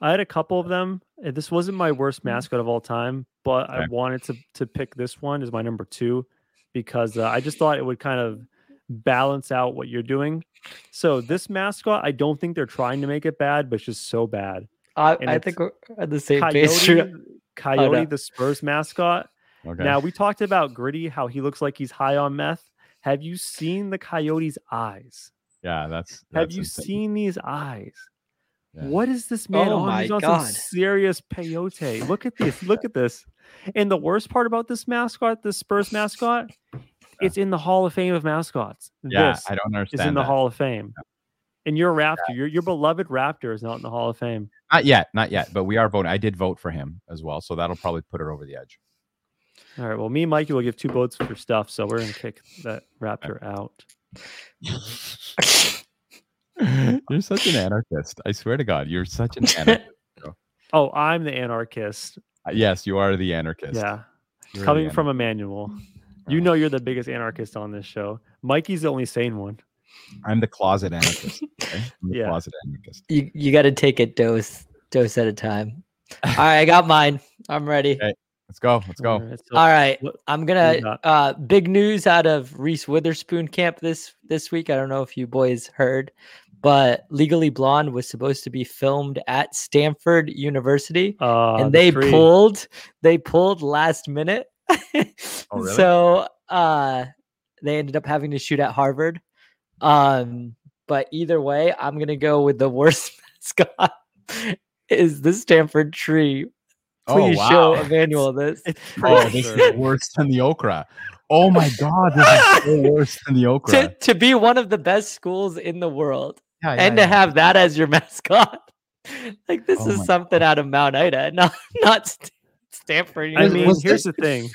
I had a couple of them. This wasn't my worst mascot of all time, but okay. I wanted to to pick this one as my number two because uh, I just thought it would kind of balance out what you're doing. So this mascot, I don't think they're trying to make it bad, but it's just so bad. I, I think we're at the same page. Coyote, oh, no. the Spurs mascot. Okay. Now, we talked about Gritty, how he looks like he's high on meth. Have you seen the Coyote's eyes? Yeah, that's... that's Have you insane. seen these eyes? Yeah. What is this man oh on? My He's on God. Some serious peyote. Look at this. Look at this. And the worst part about this mascot, this Spurs mascot, it's in the Hall of Fame of mascots. Yeah, this I don't understand. It's in the that. Hall of Fame. Yeah. And your Raptor, yeah. your your beloved Raptor is not in the Hall of Fame. Not yet, not yet. But we are voting. I did vote for him as well, so that'll probably put her over the edge. All right. Well, me and Mikey will give two votes for stuff, so we're gonna kick that Raptor out. You're such an anarchist. I swear to God, you're such an anarchist. Oh, I'm the anarchist. Uh, yes, you are the anarchist. Yeah, you're coming from Emmanuel. You know you're the biggest anarchist on this show. Mikey's the only sane one. I'm the closet anarchist. Okay? I'm the yeah. closet anarchist. You you got to take it dose dose at a time. All right, I got mine. I'm ready. Okay. Let's go. Let's go. All right, so All right. I'm gonna uh, big news out of Reese Witherspoon camp this this week. I don't know if you boys heard, but Legally Blonde was supposed to be filmed at Stanford University, uh, and they the pulled. They pulled last minute. Oh, really? So uh, they ended up having to shoot at Harvard. Um, but either way, I'm going to go with the worst mascot is the Stanford tree. Please oh, wow. show Emmanuel this. It's, it's oh, this is worse than the okra. Oh my God, this is so worse than the okra. To, to be one of the best schools in the world yeah, yeah, and yeah, to yeah. have that as your mascot. Like this oh is something God. Out of Mount Ida, not, not Stanford. You know? I mean, What's here's this? The thing.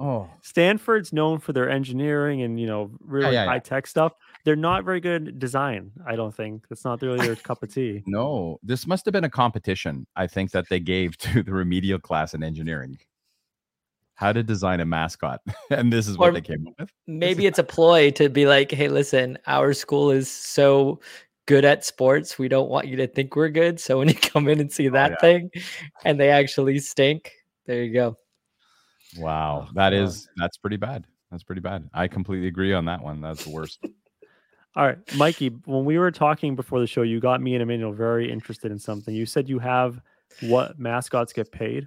Oh, Stanford's known for their engineering and, you know, really yeah, yeah, high tech yeah. stuff. They're not very good at design, I don't think. That's not really their cup of tea. No, this must have been a competition, I think, that they gave to the remedial class in engineering. How to design a mascot. And this is or what they came up with. Maybe it's a ploy to be like, hey, listen, our school is so good at sports. We don't want you to think we're good. So when you come in and see that oh, yeah. thing and they actually stink, there you go. Wow, that is, that's pretty bad. That's pretty bad. I completely agree on that one. That's the worst. All right, Mikey, when we were talking before the show, you got me and Emmanuel very interested in something. You said you have what mascots get paid?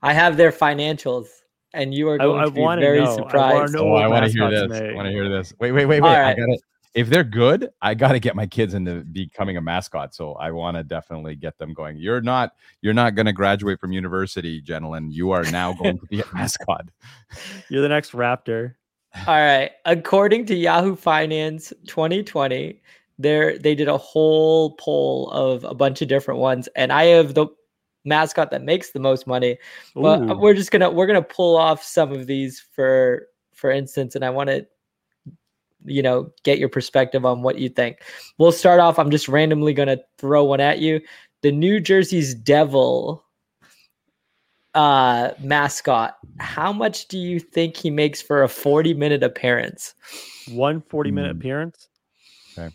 I have their financials, and you are going I, to I be very know. surprised. I oh, I want to hear this. Make. I want to hear this. Wait, wait, wait, wait. Right. I gotta, if they're good, I got to get my kids into becoming a mascot, so I want to definitely get them going. You're not You're not going to graduate from university, gentlemen. You are now going to be a mascot. You're the next Raptor. All right. According to Yahoo Finance twenty twenty, there they did a whole poll of a bunch of different ones, and I have the mascot that makes the most money. But Ooh. we're just gonna we're gonna pull off some of these for for instance, and I want to, you know, get your perspective on what you think. We'll start off. I'm just randomly gonna throw one at you. The New Jersey's Devil uh mascot, how much do you think he makes for a forty minute appearance? One forty minute mm. appearance. Okay,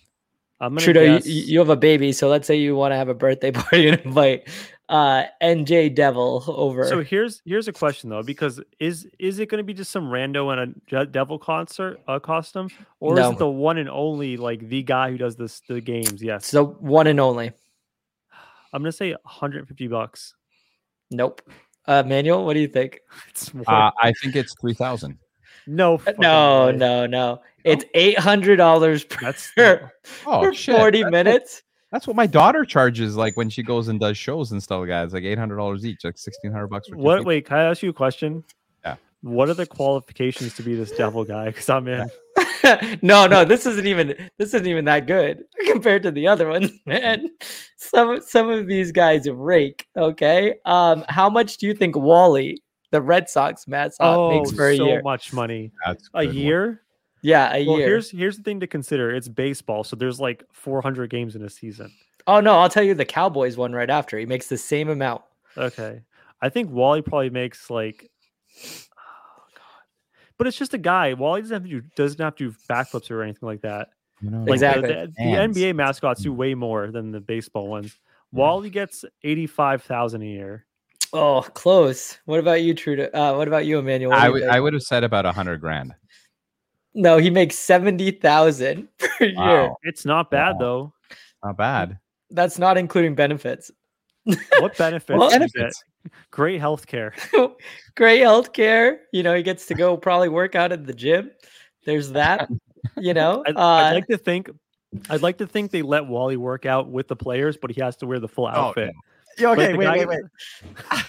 I'm gonna Trudeau, guess... you, you have a baby, so let's say you want to have a birthday party and invite uh N J Devil over. So here's here's a question though, because is is it going to be just some rando in a devil concert uh costume, or no. is it the one and only, like the guy who does this the games? Yes, so one and only. I'm gonna say one hundred fifty bucks. Nope. Uh, Manuel, what do you think? Uh, I think it's three thousand. No, no, way. no, no. It's eight hundred dollars per for oh, forty that's minutes. What, that's what my daughter charges, like when she goes and does shows and stuff, guys. Like eight hundred dollars each, like sixteen hundred bucks. What? Wait, can I ask you a question? Yeah. What are the qualifications to be this devil guy? Because I'm in. no, no, this isn't even this isn't even that good compared to the other ones, man. Some some of these guys rake. Okay, um, how much do you think Wally, the Red Sox mascot, oh, makes for a so year? So much money. That's a year. One. Yeah, a well, year. Here's here's the thing to consider. It's baseball, so there's like four hundred games in a season. Oh no, I'll tell you the Cowboys one right after. He makes the same amount. Okay, I think Wally probably makes like. But it's just a guy. Wally doesn't have to do, doesn't have to do backflips or anything like that. You know, like exactly. The, the N B A mascots do way more than the baseball ones. Yeah. Wally gets eighty-five thousand a year. Oh, close. What about you, Trudeau? Uh, what about you, Emmanuel? I would I would have said about a hundred grand. No, he makes seventy thousand per wow. year. It's not bad wow. though. Not bad. That's not including benefits. What benefits? What benefits? Great health care. Great health care. You know, he gets to go probably work out at the gym. There's that, you know. Uh, I'd like to think I'd like to think they let Wally work out with the players, but he has to wear the full outfit. Oh, yeah, okay, like wait, guy, wait, wait,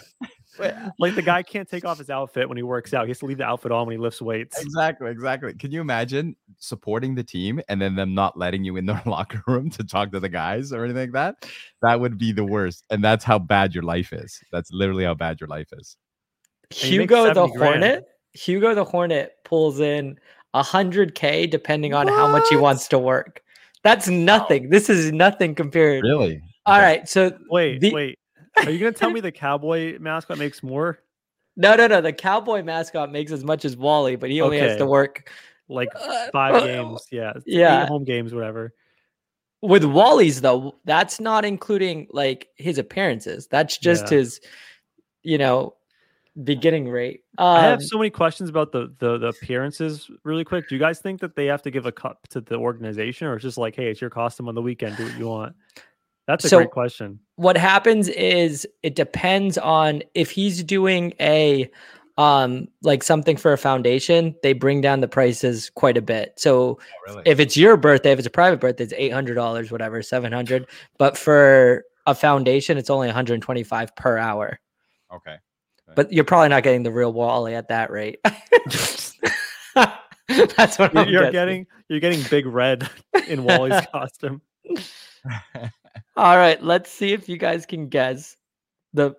wait. Like the guy can't take off his outfit when he works out. He has to leave the outfit on when he lifts weights. Exactly, exactly. Can you imagine supporting the team and then them not letting you in their locker room to talk to the guys or anything like that? That would be the worst. And that's how bad your life is. That's literally how bad your life is. Hugo the grand. Hornet. Hugo the Hornet pulls in one hundred K depending on what? How much he wants to work. That's nothing. Wow. This is nothing compared. Really? All okay. right. So wait, the... wait. Are you going to tell me the cowboy mascot makes more? No, no, no. The cowboy mascot makes as much as Wally, but he only okay. has to work like five uh, games. Yeah. Yeah. Eight home games, whatever. With Wally's though, that's not including like his appearances. That's just yeah. his, you know, beginning rate. Um, I have so many questions about the, the the appearances really quick. Do you guys think that they have to give a cup to the organization, or it's just like, hey, it's your costume on the weekend, do what you want? That's a so great question. What happens is it depends on if he's doing a um like something for a foundation, they bring down the prices quite a bit. So oh, really? If it's your birthday, if it's a private birthday, it's eight hundred dollars, whatever, seven hundred, but for a foundation it's only one hundred twenty-five per hour. Okay. But you're probably not getting the real Wally at that rate. That's what I'm you're guessing. getting. You're getting Big Red in Wally's costume. All right, let's see if you guys can guess the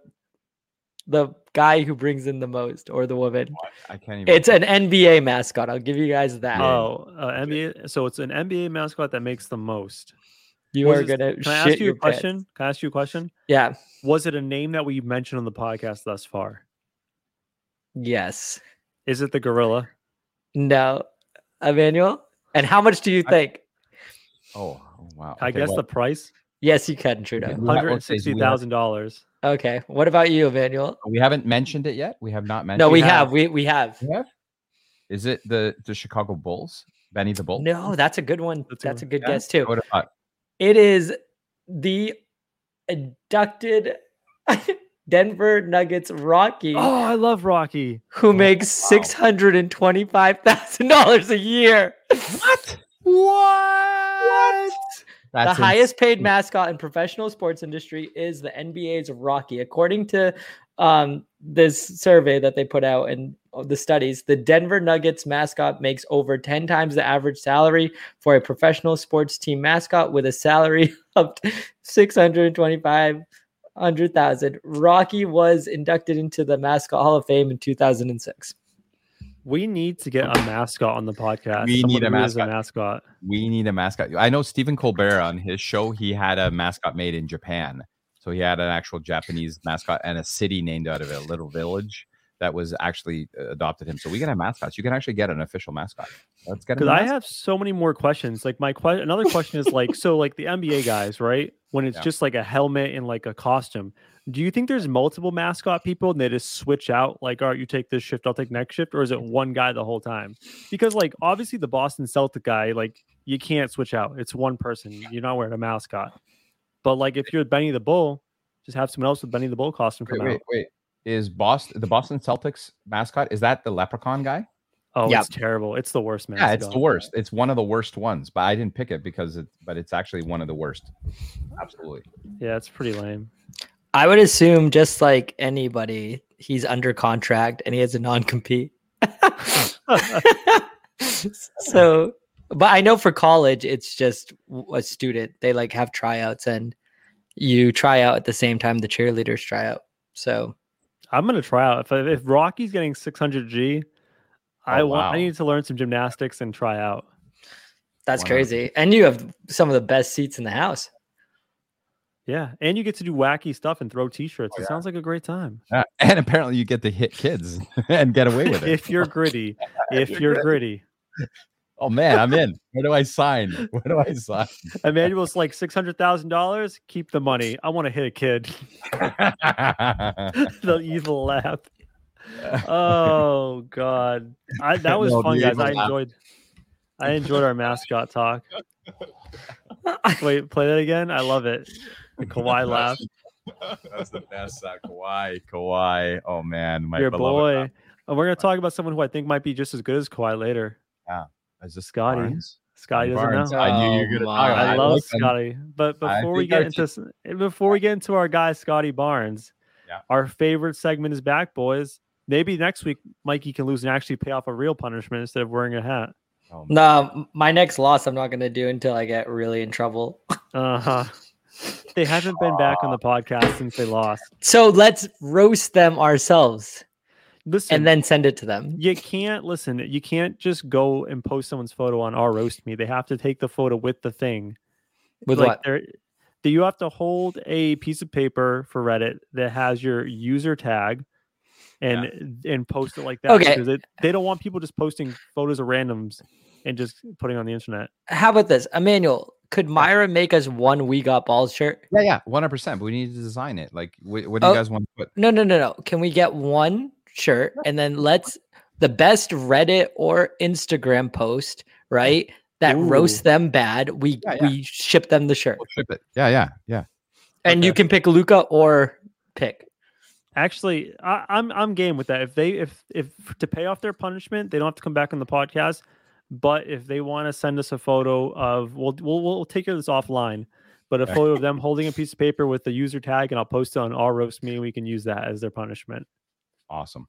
the guy who brings in the most, or the woman. I can't even. It's an N B A mascot. I'll give you guys that. Oh, uh, N B A. So it's an N B A mascot that makes the most. You was are going to. Can I ask you a question? Pants. Can I ask you a question? Yeah. Was it a name that we mentioned on the podcast thus far? Yes. Is it the gorilla? No. Emmanuel? And how much do you think? I, oh, wow. I okay, guess well, the price? Yes, you can, Trudeau. one hundred sixty thousand dollars. Okay. What about you, Emmanuel? We haven't mentioned it yet. We have not mentioned it. No, we, we have. have. We we have. We have. Is it the, the Chicago Bulls? Benny the Bull? No, that's a good one. That's, that's a good yeah. guess, too. What about? It is the abducted Denver Nuggets Rocky. Oh, I love Rocky. Who oh, makes wow. six hundred twenty-five thousand dollars a year. What? What? What? That's the insane. Highest paid mascot in professional sports industry is the N B A's Rocky. According to um, this survey that they put out and the studies, the Denver Nuggets mascot makes over ten times the average salary for a professional sports team mascot, with a salary of six hundred twenty-five thousand dollars. Rocky was inducted into the Mascot Hall of Fame in two thousand six. We need to get a mascot on the podcast. We Someone need a mascot. a mascot. We need a mascot. I know Stephen Colbert on his show, he had a mascot made in Japan. So he had an actual Japanese mascot and a city named out of it, a little village that was actually adopted him. So we can have mascots. You can actually get an official mascot. Let's get. Because I have so many more questions. Like my question, another question is like, so like the N B A guys, right? When it's yeah. just like a helmet and like a costume, do you think there's multiple mascot people and they just switch out? Like, all right, you take this shift, I'll take next shift, or is it one guy the whole time? Because like obviously the Boston Celtic guy, like you can't switch out. It's one person. You're not wearing a mascot. But like if you're Benny the Bull, just have someone else with Benny the Bull costume come wait, wait, out. Wait, wait. Is Boston the Boston Celtics mascot? Is that the leprechaun guy? Oh, yeah. It's terrible. It's the worst mascot. Yeah, it's the worst. It's one of the worst ones, but I didn't pick it because it, but it's actually one of the worst. Absolutely. Yeah, it's pretty lame. I would assume just like anybody, he's under contract and he has a non-compete. So, but I know for college, it's just a student. They like have tryouts and you try out at the same time the cheerleaders try out. So I'm gonna try out if if Rocky's getting six hundred G. Oh, I want. Wow. I need to learn some gymnastics and try out. That's wow. crazy, and you have some of the best seats in the house. Yeah, and you get to do wacky stuff and throw T-shirts. Oh, it yeah. sounds like a great time. Uh, and apparently, you get to hit kids and get away with it if you're gritty. If you're gritty. Oh man, I'm in. Where do I sign? Where do I sign? Emmanuel's like six hundred thousand dollars. Keep the money. I want to hit a kid. The evil laugh. Oh God, I, that was no, fun, guys. I enjoyed. Laugh. I enjoyed our mascot talk. Wait, play that again. I love it. The Kawhi laugh. That's the best. Uh, Kawhi, Kawhi. Oh man, my your boy. Laugh. And we're gonna talk about someone who I think might be just as good as Kawhi later. Yeah. Is this Scotty? Barnes? Scotty doesn't know. I knew you were gonna. Oh, I, I love listen. Scotty. But before we get into just... before we get into our guy Scotty Barnes, yeah. our favorite segment is back, boys. Maybe next week Mikey can lose and actually pay off a real punishment instead of wearing a hat. Oh, no, my next loss I'm not gonna do until I get really in trouble. uh huh. They haven't been back on the podcast since they lost. So let's roast them ourselves. Listen, and then send it to them. You can't listen. You can't just go and post someone's photo on our roast me. They have to take the photo with the thing. With like what? You have to hold a piece of paper for Reddit that has your user tag and yeah. and post it like that. Okay. Because it, they don't want people just posting photos of randoms and just putting on the internet. How about this, Emmanuel? Could Myra make us one We Got Balls shirt? Yeah, yeah, one hundred percent. But we need to design it. Like, what, what do oh, you guys want to put? No, no, no, no. Can we get one shirt and then let's the best Reddit or Instagram post, right? That Ooh. roasts them bad. We yeah, yeah. we ship them the shirt. We'll ship it. Yeah, yeah, yeah. And okay. you can pick Luca or pick. Actually, I, I'm I'm game with that. If they if if to pay off their punishment, they don't have to come back on the podcast. But if they want to send us a photo of, we'll we'll, we'll take this offline, but a photo of them holding a piece of paper with the user tag, and I'll post it on our roast me, and we can use that as their punishment. Awesome.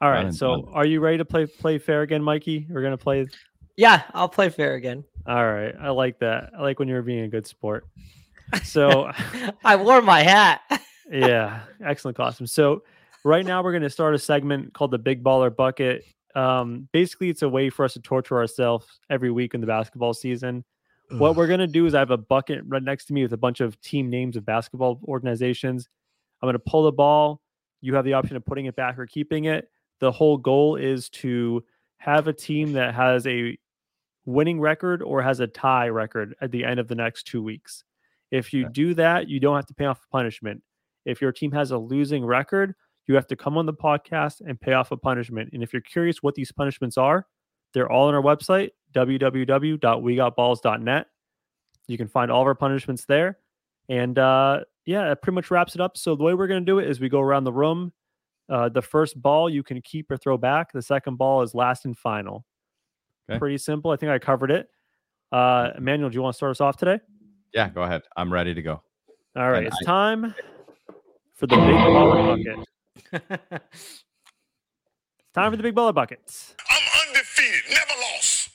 All right. So are you ready to play play fair again, Mikey? We're going to play. Yeah, I'll play fair again. All right. I like that. I like when you're being a good sport. So I wore my hat. Yeah. Excellent costume. So right now we're going to start a segment called the Big Baller Bucket. Um, basically, it's a way for us to torture ourselves every week in the basketball season. Ugh. What we're going to do is I have a bucket right next to me with a bunch of team names of basketball organizations. I'm going to pull the ball. You have the option of putting it back or keeping it. The whole goal is to have a team that has a winning record or has a tie record at the end of the next two weeks. If you okay. do that, you don't have to pay off a punishment. If your team has a losing record, you have to come on the podcast and pay off a punishment. And if you're curious what these punishments are, they're all on our website, w w w dot we got balls dot net. You can find all of our punishments there. And uh, yeah, that pretty much wraps it up. So the way we're going to do it is we go around the room. Uh, the first ball you can keep or throw back. The second ball is last and final. Okay. Pretty simple. I think I covered it. Uh, Emmanuel, do you want to start us off today? Yeah, go ahead. I'm ready to go. All right. And it's I- time for the Big Baller Bucket. It's time for the Big Baller Buckets. I'm undefeated, never lost.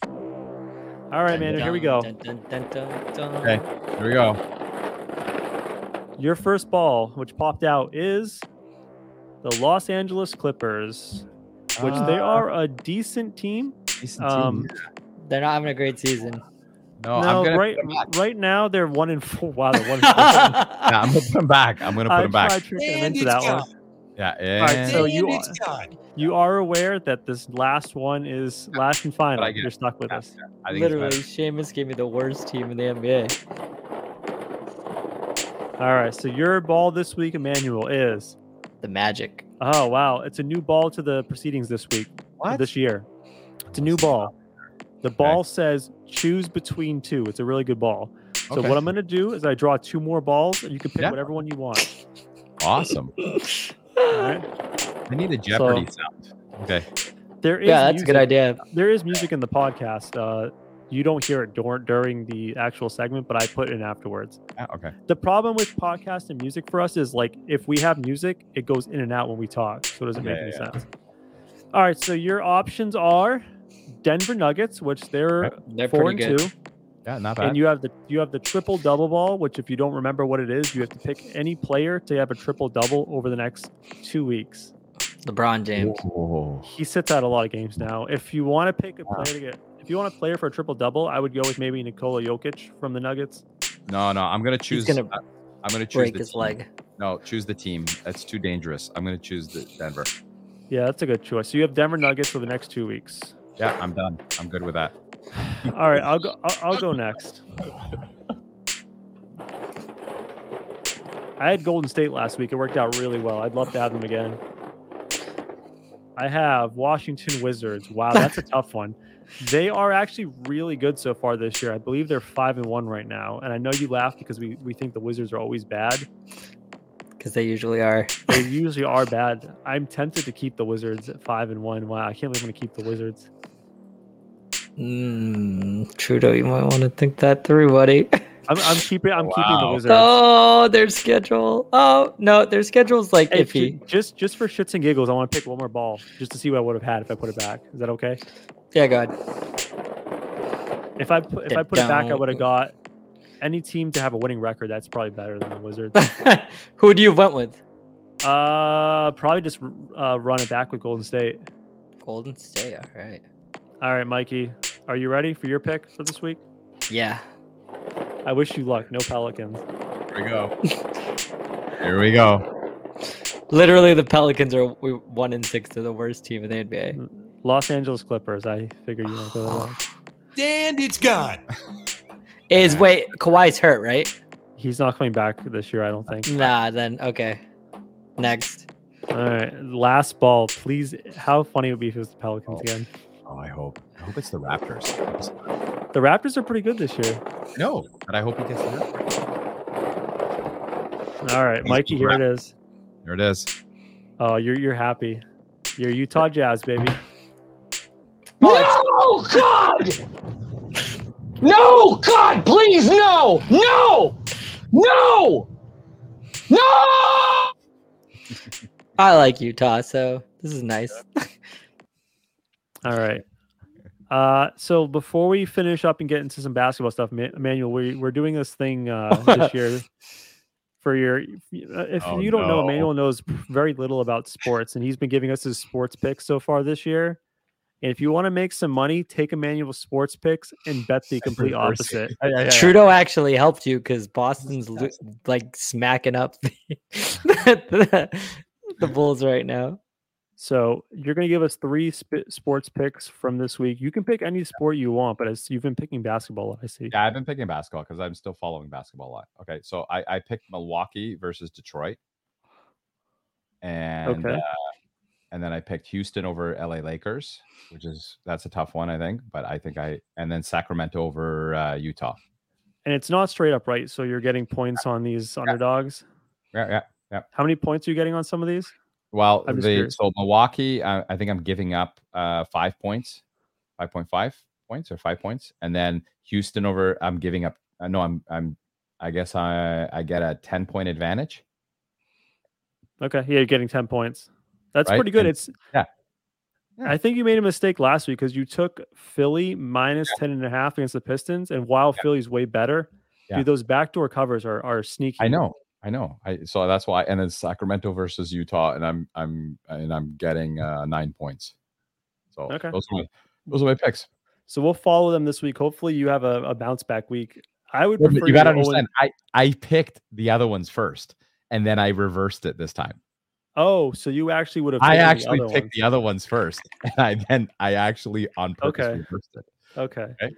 All right, man, here we go. Dun, dun, dun, dun, dun. Okay, here we go. Your first ball, which popped out, is the Los Angeles Clippers, which uh, they are a decent team. Decent um, team. They're not having a great season. No, no I'm gonna right, right now they're one in four. Wow, they're one in four. Nah, I'm gonna put them back. I'm gonna put I them back. I tried tricking them into that one. Yeah, and... All right, so you are, you are aware that this last one is last and final. You're stuck with yeah, us. Yeah, I think literally, Sheamus gave me the worst team in the N B A. All right, so your ball this week, Emmanuel, is... The Magic. Oh, wow. It's a new ball to the proceedings this week. What? This year. It's a new ball. The ball okay. says choose between two. It's a really good ball. So okay. what I'm going to do is I draw two more balls, and you can pick yeah. whatever one you want. Awesome. All right. I need a Jeopardy so, sound. Okay. There is yeah, that's music. A good idea. There is music in the podcast. Uh, you don't hear it dur- during the actual segment, but I put it in afterwards. Ah, okay. The problem with podcasts and music for us is like if we have music, it goes in and out when we talk, so it doesn't okay, make any yeah, sense. Yeah. All right. So your options are Denver Nuggets, which they're, right. they're four and good. two. Yeah, not bad. And you have the you have the triple double ball, which if you don't remember what it is, you have to pick any player to have a triple double over the next two weeks. LeBron James. Whoa. He sits out a lot of games now. If you want to pick a player to get, if you want a player for a triple double, I would go with maybe Nikola Jokic from the Nuggets. No, no, I'm gonna choose. He's gonna I'm gonna choose break the his team. leg. No, choose the team. That's too dangerous. I'm gonna choose the Denver. Yeah, that's a good choice. So you have Denver Nuggets for the next two weeks. Yeah, I'm done. I'm good with that. All right, I'll go. I'll, I'll go next. I had Golden State last week. It worked out really well. I'd love to have them again. I have Washington Wizards. Wow, that's a tough one. They are actually really good so far this year. I believe they're five and one right now. And I know you laugh because we, we think the Wizards are always bad. Because they usually are. They usually are bad. I'm tempted to keep the Wizards at five and one. Wow, I can't believe I'm going to keep the Wizards. Mm, Trudeau, you might want to think that through, buddy. I'm, I'm keeping. I'm wow. keeping the Wizards. Oh, their schedule. Oh no, their schedule's like hey, iffy. Just, just for shits and giggles, I want to pick one more ball just to see what I would have had if I put it back. Is that okay? Yeah, go ahead. If I if Get I put down. it back, I would have got any team to have a winning record. That's probably better than the Wizards. Who do you went with? Uh, probably just uh, run it back with Golden State. Golden State. All right. All right, Mikey. Are you ready for your pick for this week? Yeah. I wish you luck. No Pelicans. Here we go. Here we go. Literally, the Pelicans are one and six. They're the worst team in the N B A. Los Angeles Clippers. I figured you would go that long. And it's gone. Is wait, Kawhi's hurt, right? He's not coming back this year, I don't think. Nah, then okay. Next. All right, last ball, please. How funny it would be if it was the Pelicans oh. again. Oh, I hope. I hope it's the Raptors. The Raptors are pretty good this year. No, but I hope he gets it. All right, Mikey, here it is. Here it is. Oh, you're you're happy. You're Utah Jazz, baby. No, God! No, God, please, no! No! No! No! I like Utah, so this is nice. All right. Uh, so before we finish up and get into some basketball stuff, Emmanuel, we, we're doing this thing uh, this year for your. If oh, you don't no. know, Emmanuel knows very little about sports, and he's been giving us his sports picks so far this year. And if you want to make some money, take Emmanuel's sports picks and bet the complete opposite. yeah, yeah, yeah. Trudeau actually helped you because Boston's lo- like smacking up the, the, the Bulls right now. So you're going to give us three sp- sports picks from this week. You can pick any sport you want, but as you've been picking basketball a lot, I see. Yeah, I've been picking basketball because I'm still following basketball a lot. Okay, so I, I picked Milwaukee versus Detroit. And, okay. uh, and then I picked Houston over L A Lakers, which is, that's a tough one, I think. But I think I, and then Sacramento over uh, Utah. And it's not straight up, right? So you're getting points yeah. on these yeah. underdogs? Yeah, yeah, yeah. How many points are you getting on some of these? Well, they, so Milwaukee, uh, I think I'm giving up uh, five points, five point five points or five points. And then Houston over, I'm giving up. Uh, no, I'm, I'm, I guess I, I get a ten point advantage. Okay. Yeah. You're getting ten points. That's right? Pretty good. And, it's, yeah. yeah. I think you made a mistake last week because you took Philly minus yeah. ten and a half against the Pistons. And while yeah. Philly's way better, yeah. dude, those backdoor covers are, are sneaky. I know. I know. I so that's why. And then Sacramento versus Utah, and I'm I'm and I'm getting uh, nine points. So okay. those, are my, those are my picks. So we'll follow them this week. Hopefully, you have a, a bounce back week. I would. Prefer you got to understand. Always... I I picked the other ones first, and then I reversed it this time. Oh, so you actually would have. I actually the picked ones. the other ones first, and I then I actually on purpose okay. reversed it. Okay. Okay.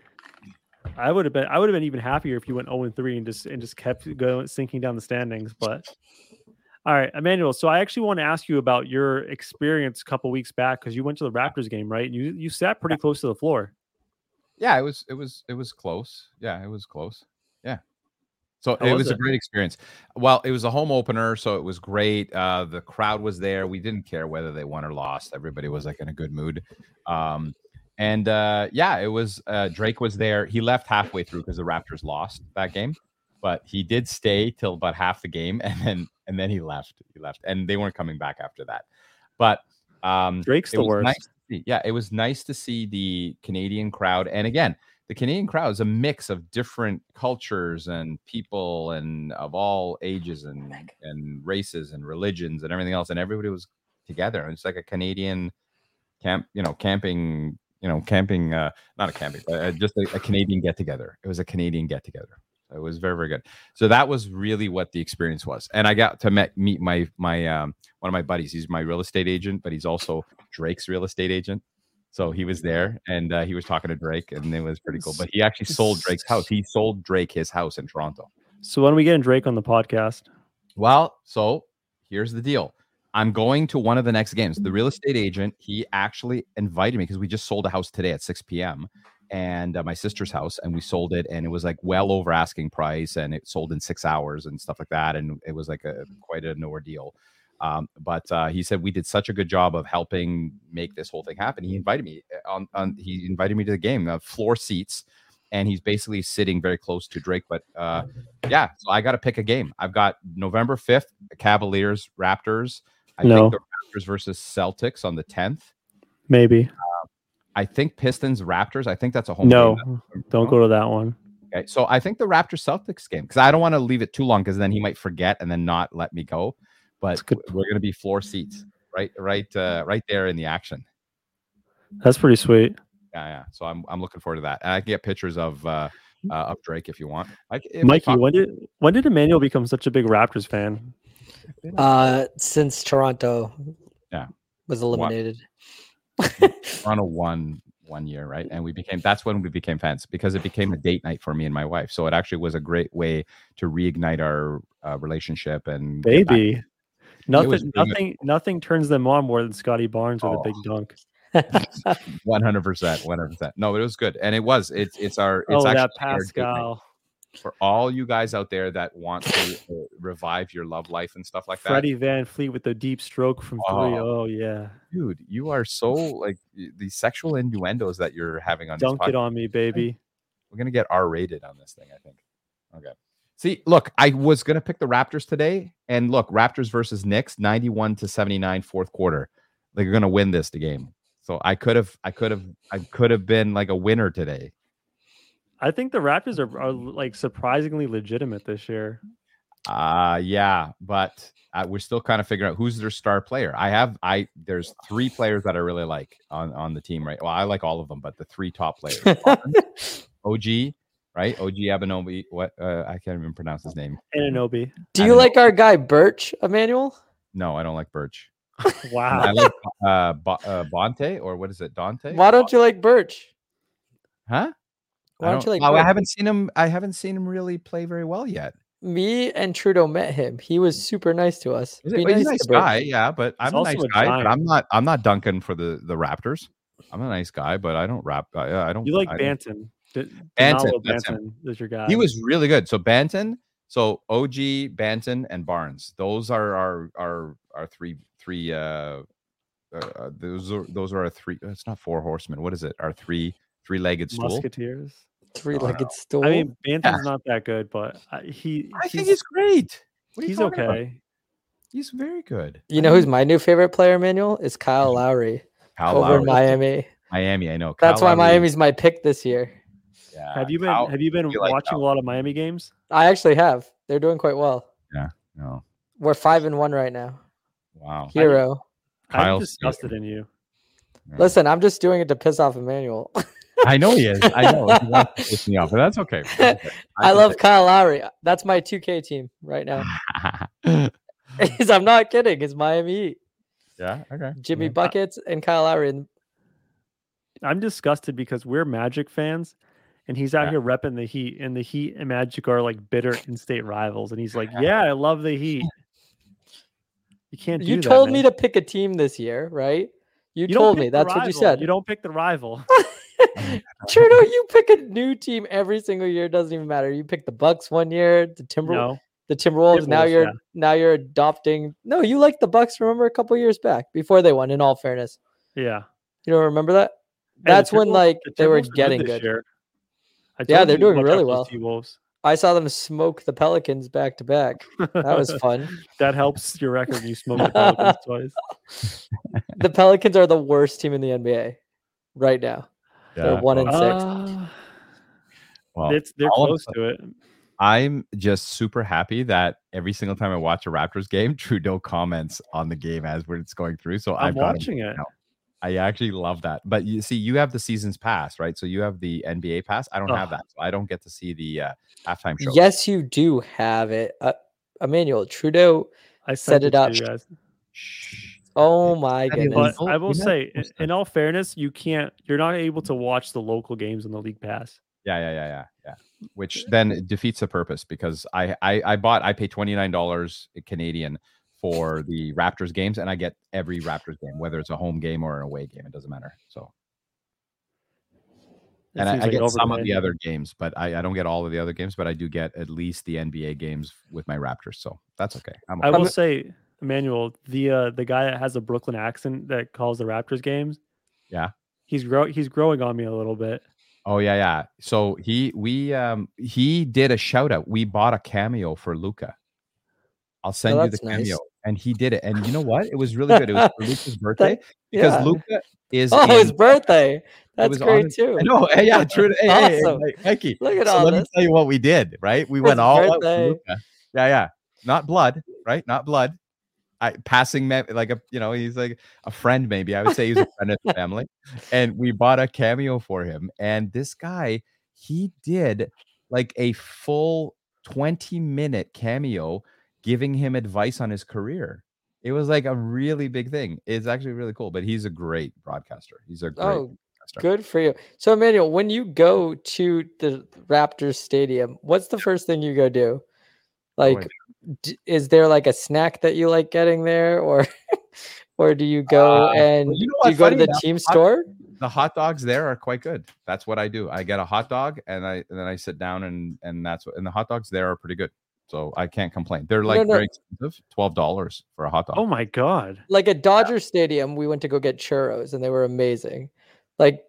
I would have been I would have been even happier if you went zero and three and just and just kept going sinking down the standings. But all right, Emmanuel. So I actually want to ask you about your experience a couple weeks back because you went to the Raptors game, right? You you sat pretty close to the floor. Yeah, it was it was it was close. Yeah, it was close. Yeah. So How it was, was it? a great experience. Well, it was a home opener, so it was great. Uh, the crowd was there. We didn't care whether they won or lost. Everybody was like in a good mood. Um And uh, yeah, it was uh, Drake was there. He left halfway through because the Raptors lost that game, but he did stay till about half the game, and then and then he left. He left, and they weren't coming back after that. But um, Drake's the worst. Nice yeah, it was nice to see the Canadian crowd, and again, the Canadian crowd is a mix of different cultures and people, and of all ages and and races and religions and everything else. And everybody was together, and it's like a Canadian camp, you know, camping. You know, camping, uh, not a camping, but uh, just a, a Canadian get together. It was a Canadian get together. It was very, very good. So that was really what the experience was. And I got to met, meet my, my, um, one of my buddies. He's my real estate agent, but he's also Drake's real estate agent. So he was there and uh, he was talking to Drake, and it was pretty cool. But he actually sold Drake's house. He sold Drake his house in Toronto. So when are we getting Drake on the podcast? Well, so here's the deal. I'm going to one of the next games. The real estate agent, he actually invited me because we just sold a house today at six p.m. and uh, my sister's house, and we sold it, and it was like well over asking price, and it sold in six hours and stuff like that, and it was like a quite an ordeal. Um, but uh, he said we did such a good job of helping make this whole thing happen. He invited me on, on he invited me to the game, uh, floor seats, and he's basically sitting very close to Drake. But uh, yeah, so I got to pick a game. I've got November fifth, Cavaliers, Raptors. I no. think the Raptors versus Celtics on the tenth. Maybe. Uh, I think Pistons, Raptors. I think that's a home no, game. No, don't go to that one. Okay, so I think the Raptors Celtics game, because I don't want to leave it too long, because then he might forget and then not let me go. But we're going to be floor seats, right, right, uh, right there in the action. That's pretty sweet. Yeah, yeah. So I'm, I'm looking forward to that. And I can get pictures of, uh, uh of Drake if you want. I, if Mikey, talk- when did, when did Emmanuel become such a big Raptors fan? Uh, since Toronto, yeah, was eliminated. Toronto won one year, right? And we became. That's when we became fans, because it became a date night for me and my wife. So it actually was a great way to reignite our uh, relationship and baby. Nothing, nothing, nothing turns them on more than Scotty Barnes with oh. a big dunk. One hundred percent, one hundred percent. No, it was good, and it was. It's it's our. It's oh, actually that Pascal. For all you guys out there that want to uh, revive your love life and stuff like that. Freddie Van Fleet with the deep stroke from oh, three. Oh yeah, dude, you are so like the sexual innuendos that you're having on. Dunk this it on me, baby. We're gonna get R rated on this thing, I think. Okay. See, look, I was going to pick the Raptors today, and look, Raptors versus Knicks, ninety-one to seventy-nine, fourth quarter. They're going to win this the game. So I could have, I could have, I could have been like a winner today. I think the Raptors are, are like surprisingly legitimate this year. Uh, yeah, but uh, we're still kind of figuring out who's their star player. I have, I there's three players that I really like on, on the team, right? Well, I like all of them, but the three top players, O G. Right, O G Anunoby. What uh, I can't even pronounce his name. Anunoby. Do you Anunoby. Like our guy Birch, Emmanuel? No, I don't like Birch. Wow. I like uh, Bo- uh, Bonte, or what is it, Dante? Why don't you like Birch? Huh? Why don't, don't you like? Oh, Birch? I haven't seen him. I haven't seen him really play very well yet. Me and Trudeau met him. He was super nice to us. He's nice a nice guy, Birch. Yeah, but I'm a nice a guy. But I'm not. I'm not dunking for the, the Raptors. I'm a nice guy, but I don't rap. I, I don't. You like I, Banton. D- Banton, that's Banton is your guy. He was really good. So Banton, so O G, Banton, and Barnes. Those are our our our three three. Uh, uh, those are those are our three. It's not four horsemen. What is it? Our three three legged stool. Musketeers. Three legged stool. I mean, Banton's yeah. not that good, but he. I think he's great. What are you he's okay. About? He's very good. You I know mean, who's my new favorite player, Manuel? Is Kyle Lowry. Kyle over Lowry. In Miami. Miami, I know. Kyle that's why Lowry. Miami's my pick this year. Yeah. Have you been How, Have you been you watching like a lot of Miami games? I actually have. They're doing quite well. Yeah. No. We're five and one right now. Wow. Hero. I'm disgusted in you. Yeah. Listen, I'm just doing it to piss off Emmanuel. I know he is. I know he wants to piss me off, but that's okay. That's okay. I, I love Kyle Lowry. That's my two K team right now. I'm not kidding. It's Miami Heat. Yeah. Okay. Jimmy yeah. Buckets and Kyle Lowry. I'm disgusted because we're Magic fans. And he's out yeah. here repping the Heat, and the Heat and Magic are like bitter in-state rivals. And he's like, "Yeah, I love the Heat." You can't. Do you that, told man. me to pick a team this year, right? You, you told me that's rival. What you said. You don't pick the rival. Trudeau, you pick a new team every single year. It doesn't even matter. You pick the Bucks one year, the Timber, no. the Timberwolves. Timberwolves now you're yeah. now you're adopting. No, you like the Bucks. Remember a couple years back before they won. In all fairness, yeah, you don't remember that. That's when like the they were getting good. Good. Year. Yeah, they're doing really well. T-Wolves. I saw them smoke the Pelicans back to back. That was fun. That helps your record. You smoke the Pelicans twice. The Pelicans are the worst team in the N B A right now. Yeah. They're one and six. Uh, well, it's, they're close to it. I'm just super happy that every single time I watch a Raptors game, Trudeau comments on the game as when it's going through. So I'm I've watching it. Now. I actually love that. But you see, you have the season's pass, right? So you have the N B A pass. I don't oh. have that. So I don't get to see the uh, halftime show. Yes, you do have it. Uh, Emmanuel, Trudeau I set it up. Oh, my goodness. But I will say, in, in all fairness, you can't, you're not able to watch the local games in the league pass. Yeah, yeah, yeah, yeah, yeah. Which then defeats the purpose because I, I, I bought, I paid twenty-nine dollars Canadian for the Raptors games, and I get every Raptors game, whether it's a home game or an away game, it doesn't matter. So, and I, like I get some of the other games, but I, I don't get all of the other games, but I do get at least the N B A games with my Raptors. So that's okay. I'm okay. I will say, Emmanuel, the uh, the guy that has a Brooklyn accent that calls the Raptors games. Yeah. He's grow he's growing on me a little bit. Oh yeah, yeah. So he we um he did a shout out. We bought a cameo for Luca. I'll send oh, you the cameo. Nice. And he did it. And you know what? It was really good. It was for Luca's birthday. that, because yeah. Luca is Oh, in, his birthday. That's great his, too. No, yeah, true. Hey, awesome. hey, hey, Mikey. Look at so all let this. me tell you what we did, right? We his went all birthday. out for Luca. Yeah, yeah. Not blood, right? Not blood. I, passing me- like a you know he's like a friend maybe I would say he's a friend of the family, and we bought a cameo for him, and this guy, he did like a full twenty minute cameo giving him advice on his career. It was like a really big thing. It's actually really cool, but he's a great broadcaster. He's a great oh broadcaster. Good for you. So Emmanuel, when you go to the Raptors stadium, what's the first thing you go do? Like, oh, is there like a snack that you like getting there, or or do you go uh, and you know do you go to the enough, team store? The hot dogs there are quite good. That's what I do. I get a hot dog and I and then I sit down and and that's what and the hot dogs there are pretty good. So I can't complain. They're like no, no. very expensive, twelve dollars for a hot dog. Oh my god! Like at Dodger yeah. Stadium, we went to go get churros and they were amazing. Like,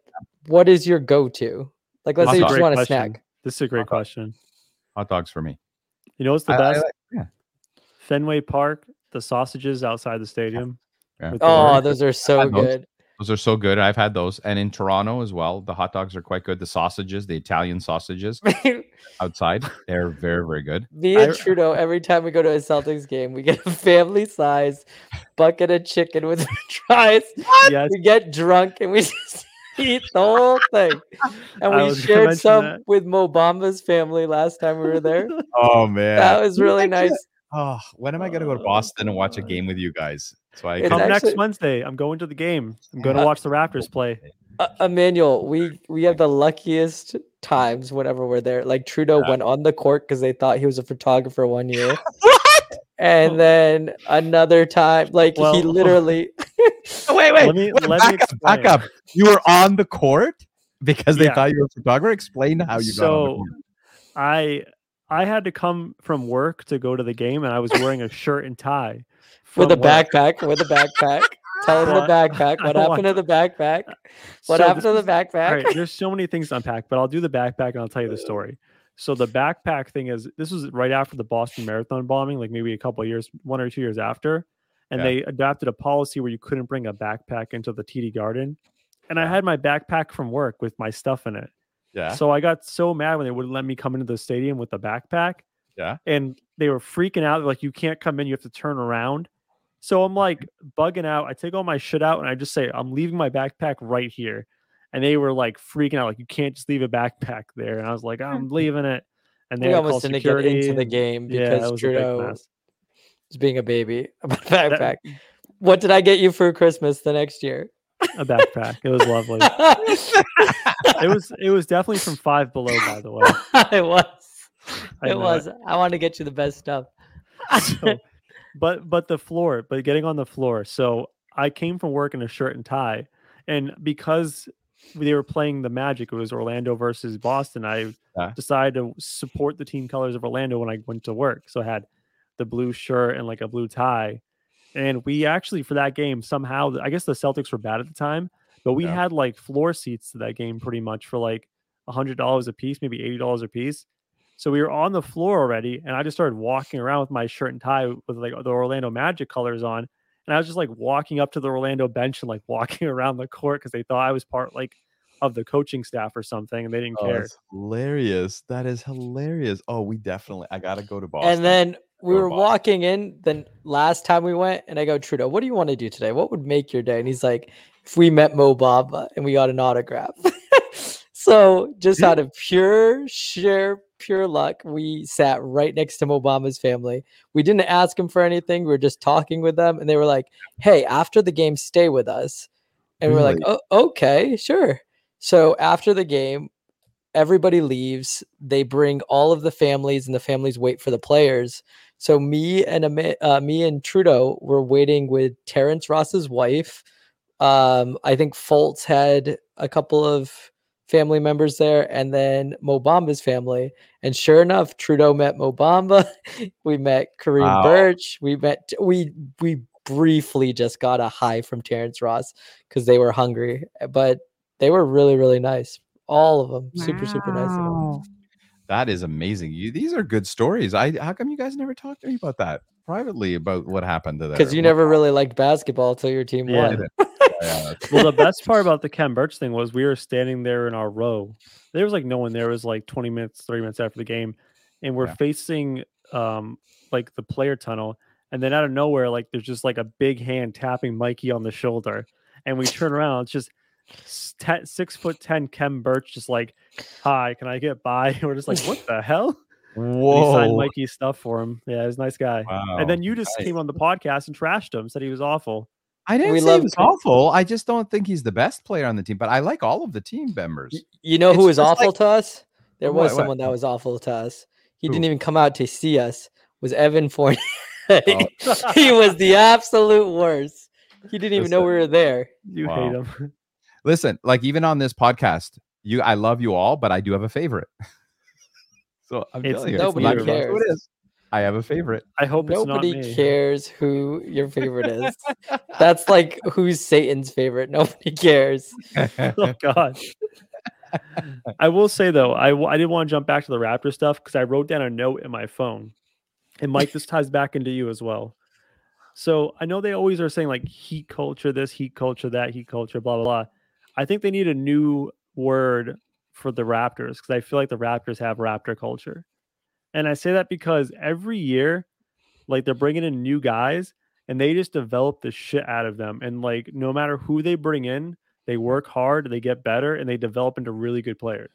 what is your go-to? Like, let's hot say you just want question. a snack. This is a great hot question. Dog. Hot dogs for me. You know what's the I, best? I like, yeah. Fenway Park, the sausages outside the stadium. Yeah. Yeah. Oh, those are so good. Those. those are so good. I've had those. And in Toronto as well, the hot dogs are quite good. The sausages, the Italian sausages outside, they're very, very good. Me and I, Trudeau, every time we go to a Celtics game, we get a family-sized bucket of chicken with fries. Yes. We get drunk and we just... eat the whole thing, and we shared some that. with Mo Bamba's family last time we were there. Oh man, that was really nice. Oh, when am I gonna go to Boston and watch a game with you guys? So I come actually, next Wednesday. I'm going to the game. I'm going uh, to watch the Raptors play. Uh, Emmanuel, we we have the luckiest times whenever we're there. Like Trudeau yeah. went on the court because they thought he was a photographer one year. What? And then another time, like well, he literally. Oh, wait, wait, let me, wait let back, me up, back up. You were on the court because they yeah. thought you were a photographer. Explain how you so, got on the court. I I had to come from work to go to the game, and I was wearing a shirt and tie with a work. backpack. With a backpack. Tell them the backpack. What happened to the backpack? What so happened this, to the backpack? All right, there's so many things to unpack, but I'll do the backpack and I'll tell you the story. So the backpack thing is, this was right after the Boston Marathon bombing, like maybe a couple of years, one or two years after. And yeah. they adopted a policy where you couldn't bring a backpack into the T D Garden. And I had my backpack from work with my stuff in it. Yeah. So I got so mad when they wouldn't let me come into the stadium with a backpack. Yeah. And they were freaking out. They're like, you can't come in. You have to turn around. So I'm like bugging out. I take all my shit out and I just say, I'm leaving my backpack right here. And they were like freaking out. Like, you can't just leave a backpack there. And I was like, I'm leaving it. And they almost didn't get into the game because yeah, Trudeau... being a baby about a backpack. That, what did I get you for Christmas the next year? A backpack. It was lovely. it was it was definitely from Five Below, by the way. it was. I it was. It. I want to get you the best stuff. so, but but the floor, but getting on the floor. So I came from work in a shirt and tie. And because they were playing the Magic, it was Orlando versus Boston. I yeah. decided to support the team colors of Orlando when I went to work. So I had the blue shirt and like a blue tie. And we actually, for that game, somehow, I guess the Celtics were bad at the time, but we yeah. had like floor seats to that game pretty much for like one hundred dollars a piece, maybe eighty dollars a piece. So we were on the floor already. And I just started walking around with my shirt and tie with like the Orlando Magic colors on. And I was just like walking up to the Orlando bench and like walking around the court because they thought I was part like of the coaching staff or something, and they didn't oh, care. That's hilarious. That is hilarious. Oh, we definitely, I got to go to Boston. And then, we were walking in the last time we went, and I go, Trudeau, what do you want to do today? What would make your day? And he's like, if we met Mo Bamba and we got an autograph. So just out of pure, sheer, pure luck, we sat right next to Mo Bamba's family. We didn't ask him for anything. We were just talking with them, and they were like, hey, after the game, stay with us. And really? We're like, oh, okay, sure. So after the game, everybody leaves. They bring all of the families, and the families wait for the players. So me and uh, me and Trudeau were waiting with Terrence Ross's wife. Um, I think Fultz had a couple of family members there, and then Mo Bamba's family. And sure enough, Trudeau met Mo Bamba. We met Kareem wow. Birch. We met we we briefly just got a hi from Terrence Ross because they were hungry, but they were really, really nice. All of them, wow. super, super nice. Of them. That is amazing. You these are good stories. I how come you guys never talked to me about that privately about what happened to that? Because you what? never really liked basketball until your team yeah. won. Yeah. Well, the best part about the Ken Birch thing was we were standing there in our row. There was like no one there. It was like twenty minutes, thirty minutes after the game. And we're yeah. facing um, like the player tunnel. And then out of nowhere, like there's just like a big hand tapping Mikey on the shoulder. And we turn around. It's just ten, six foot ten Ken Birch just like, hi, can I get by? And we're just like, what the hell? Whoa. He signed Mikey's stuff for him. Yeah, he's a nice guy. Wow. And then you just nice. came on the podcast and trashed him, said he was awful. I didn't we say he was awful. I just don't think he's the best player on the team, but I like all of the team members. You know it's who was awful like, to us? There was what, someone what? that was awful to us. He who? didn't even come out to see us. Was Evan Fournier. Oh. He was the absolute worst. He didn't even Listen, know we were there. You wow. hate him. Listen, like even on this podcast, you I love you all, but I do have a favorite. So I'm it's, telling you. Nobody it's cares. Who it is. I have a favorite. I hope it's nobody not me. cares who your favorite is. That's like who's Satan's favorite. Nobody cares. Oh gosh. I will say though, I I did want to jump back to the Raptor stuff because I wrote down a note in my phone, and Mike, this ties back into you as well. So I know they always are saying like heat culture, this heat culture, that heat culture, blah blah blah. I think they need a new word for the Raptors because I feel like the Raptors have Raptor culture. And I say that because every year, like they're bringing in new guys and they just develop the shit out of them. And like, no matter who they bring in, they work hard, they get better, and they develop into really good players.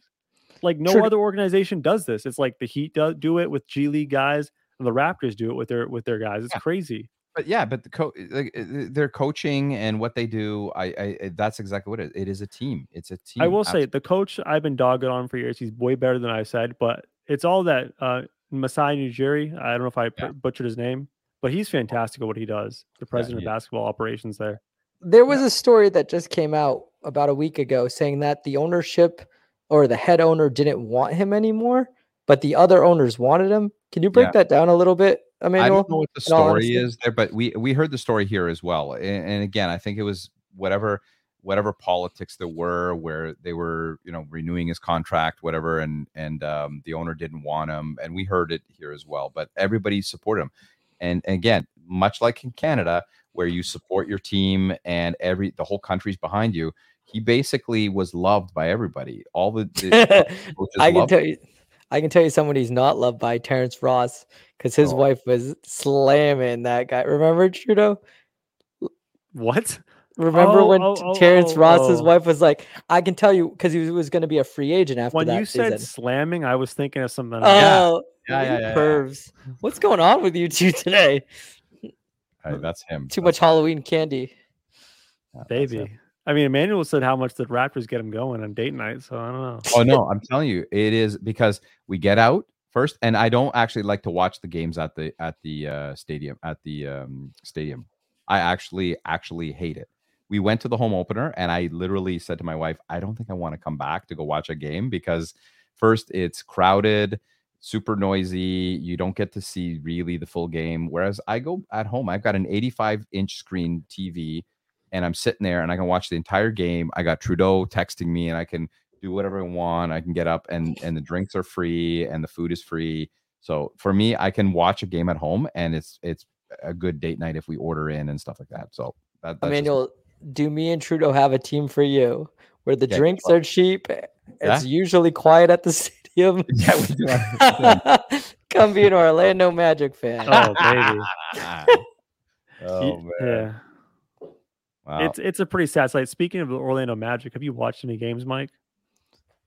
Like no True. other organization does this. It's like the Heat do, do it with G League guys and the Raptors do it with their, with their guys. It's yeah. crazy. But yeah, but the co- like, their coaching and what they do, I, I that's exactly what it is. It is a team. It's a team. I will absolutely. say the coach I've been dogged on for years. He's way better than I said, but it's all that uh, Masai Ujiri. I don't know if I yeah. butchered his name, but he's fantastic at what he does. The president yeah, yeah. of basketball operations there. There was yeah. a story that just came out about a week ago saying that the ownership or the head owner didn't want him anymore, but the other owners wanted him. Can you break yeah. that down a little bit, Emmanuel? I don't know what the story is there, but we, we heard the story here as well. And, and again, I think it was whatever whatever politics there were where they were, you know, renewing his contract, whatever. And, and, um, the owner didn't want him. And we heard it here as well, but everybody supported him. And, and again, much like in Canada, where you support your team and every, the whole country's behind you. He basically was loved by everybody. All the, the I can tell you, I can tell you someone he's not loved by, Terrence Ross, because his oh. wife was slamming that guy. Remember Trudeau? What? Remember oh, when oh, oh, Terrence oh, Ross's oh. wife was like, I can tell you, because he was, was going to be a free agent after when that When you said season. slamming, I was thinking of something. Oh, yeah. Yeah, yeah, yeah, pervs. Yeah. What's going on with you two today? Hey, that's him. Too that's much him. Halloween candy. Yeah, Baby. I mean, Emmanuel said how much the Raptors get him going on date night, so I don't know. Oh, no, I'm telling you, it is because we get out first, and I don't actually like to watch the games at the at the uh, stadium. At the um, stadium. I actually, actually hate it. We went to the home opener and I literally said to my wife, I don't think I want to come back to go watch a game because first it's crowded, super noisy. You don't get to see really the full game. Whereas I go at home, I've got an eighty-five inch screen T V and I'm sitting there and I can watch the entire game. I got Trudeau texting me and I can do whatever I want. I can get up and, and the drinks are free and the food is free. So for me, I can watch a game at home and it's, it's a good date night if we order in and stuff like that. So that, that's Emmanuel. Just- Do me and Trudeau have a team for you where the yeah, drinks are cheap? Yeah. It's usually quiet at the stadium. Yeah, we do have a Come be an Orlando Magic fan. Oh, baby. Oh, man. Yeah. Wow. It's, it's a pretty sad sight. Speaking of the Orlando Magic, have you watched any games, Mike?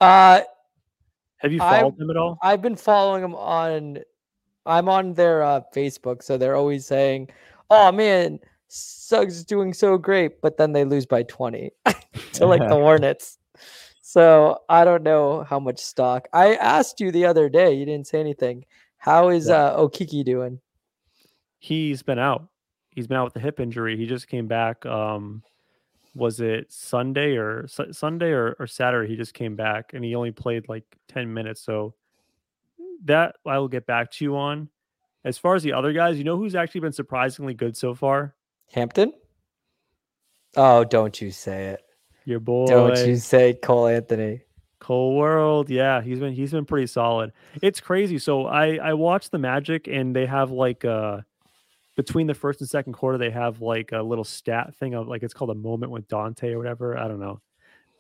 Uh, have you followed I've, them at all? I've been following them on – I'm on their uh, Facebook, so they're always saying, oh, man – Suggs is doing so great, but then they lose by twenty to like the Hornets. So I don't know how much stock. I asked you the other day, you didn't say anything. How is uh, Okiki doing? He's been out. He's been out with a hip injury. He just came back. Um, was it Sunday or su- Sunday or, or Saturday? He just came back and he only played like ten minutes. So that I will get back to you on. As far as the other guys, you know who's actually been surprisingly good so far? Hampton? Oh, don't you say it. Your boy. Don't you say Cole Anthony. Cole World. Yeah, he's been he's been pretty solid. It's crazy. So I, I watched the Magic, and they have like a, between the first and second quarter, they have like a little stat thing of like, it's called a moment with Dante or whatever. I don't know.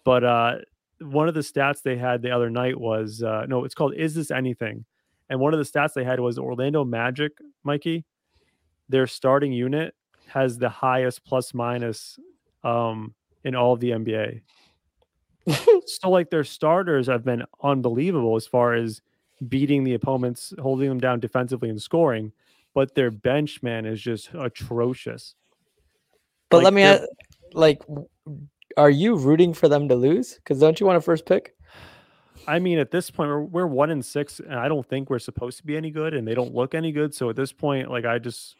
But uh, one of the stats they had the other night was, uh, no, it's called Is This Anything? And one of the stats they had was Orlando Magic, Mikey, their starting unit has the highest plus minus um, in all of the N B A. So like their starters have been unbelievable as far as beating the opponents, holding them down defensively and scoring, but their bench, man, is just atrocious. But like, let me ask, like, are you rooting for them to lose? Because don't you want a first pick? I mean, at this point, we're, we're one and six, and I don't think we're supposed to be any good, and they don't look any good. So at this point, like, I just,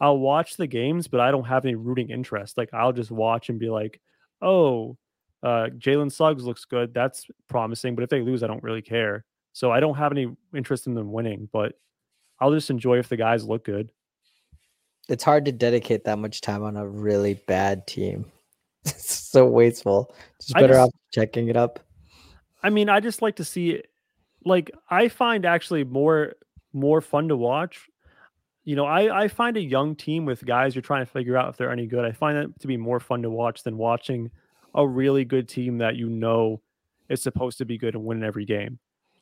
I'll watch the games, but I don't have any rooting interest. Like, I'll just watch and be like, oh, uh, Jalen Suggs looks good. That's promising. But if they lose, I don't really care. So I don't have any interest in them winning, but I'll just enjoy if the guys look good. It's hard to dedicate that much time on a really bad team. It's so wasteful. Just better just, off checking it up. I mean, I just like to see, like, I find actually more more fun to watch. You know, I, I find a young team with guys you're trying to figure out if they're any good. I find that to be more fun to watch than watching a really good team that you know is supposed to be good and win every game.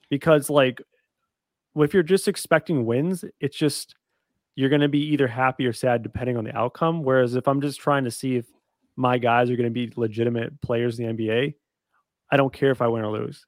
Because, like, if you're just expecting wins, it's just, you're going to be either happy or sad depending on the outcome. Whereas if I'm just trying to see if my guys are going to be legitimate players in the N B A, I don't care if I win or lose.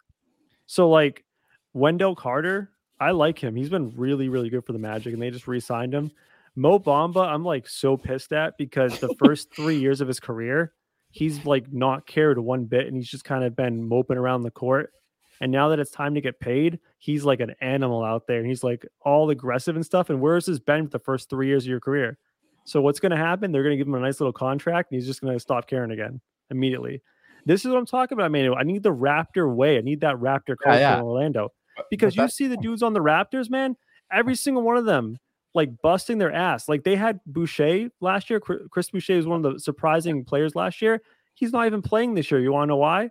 So, like, Wendell Carter, I like him. He's been really, really good for the Magic, and they just re-signed him. Mo Bamba, I'm, like, so pissed at because the first three years of his career, he's, like, not cared one bit, and he's just kind of been moping around the court. And now that it's time to get paid, he's, like, an animal out there, and he's, like, all aggressive and stuff. And where's his been for the first three years of your career? So what's going to happen? They're going to give him a nice little contract, and he's just going to stop caring again immediately. This is what I'm talking about, man. I need the Raptor way. I need that Raptor culture yeah, yeah. in Orlando. Because you see the dudes on the Raptors, man, every single one of them, like, busting their ass. Like, they had Boucher last year. Chris Boucher was one of the surprising players last year. He's not even playing this year. You want to know why?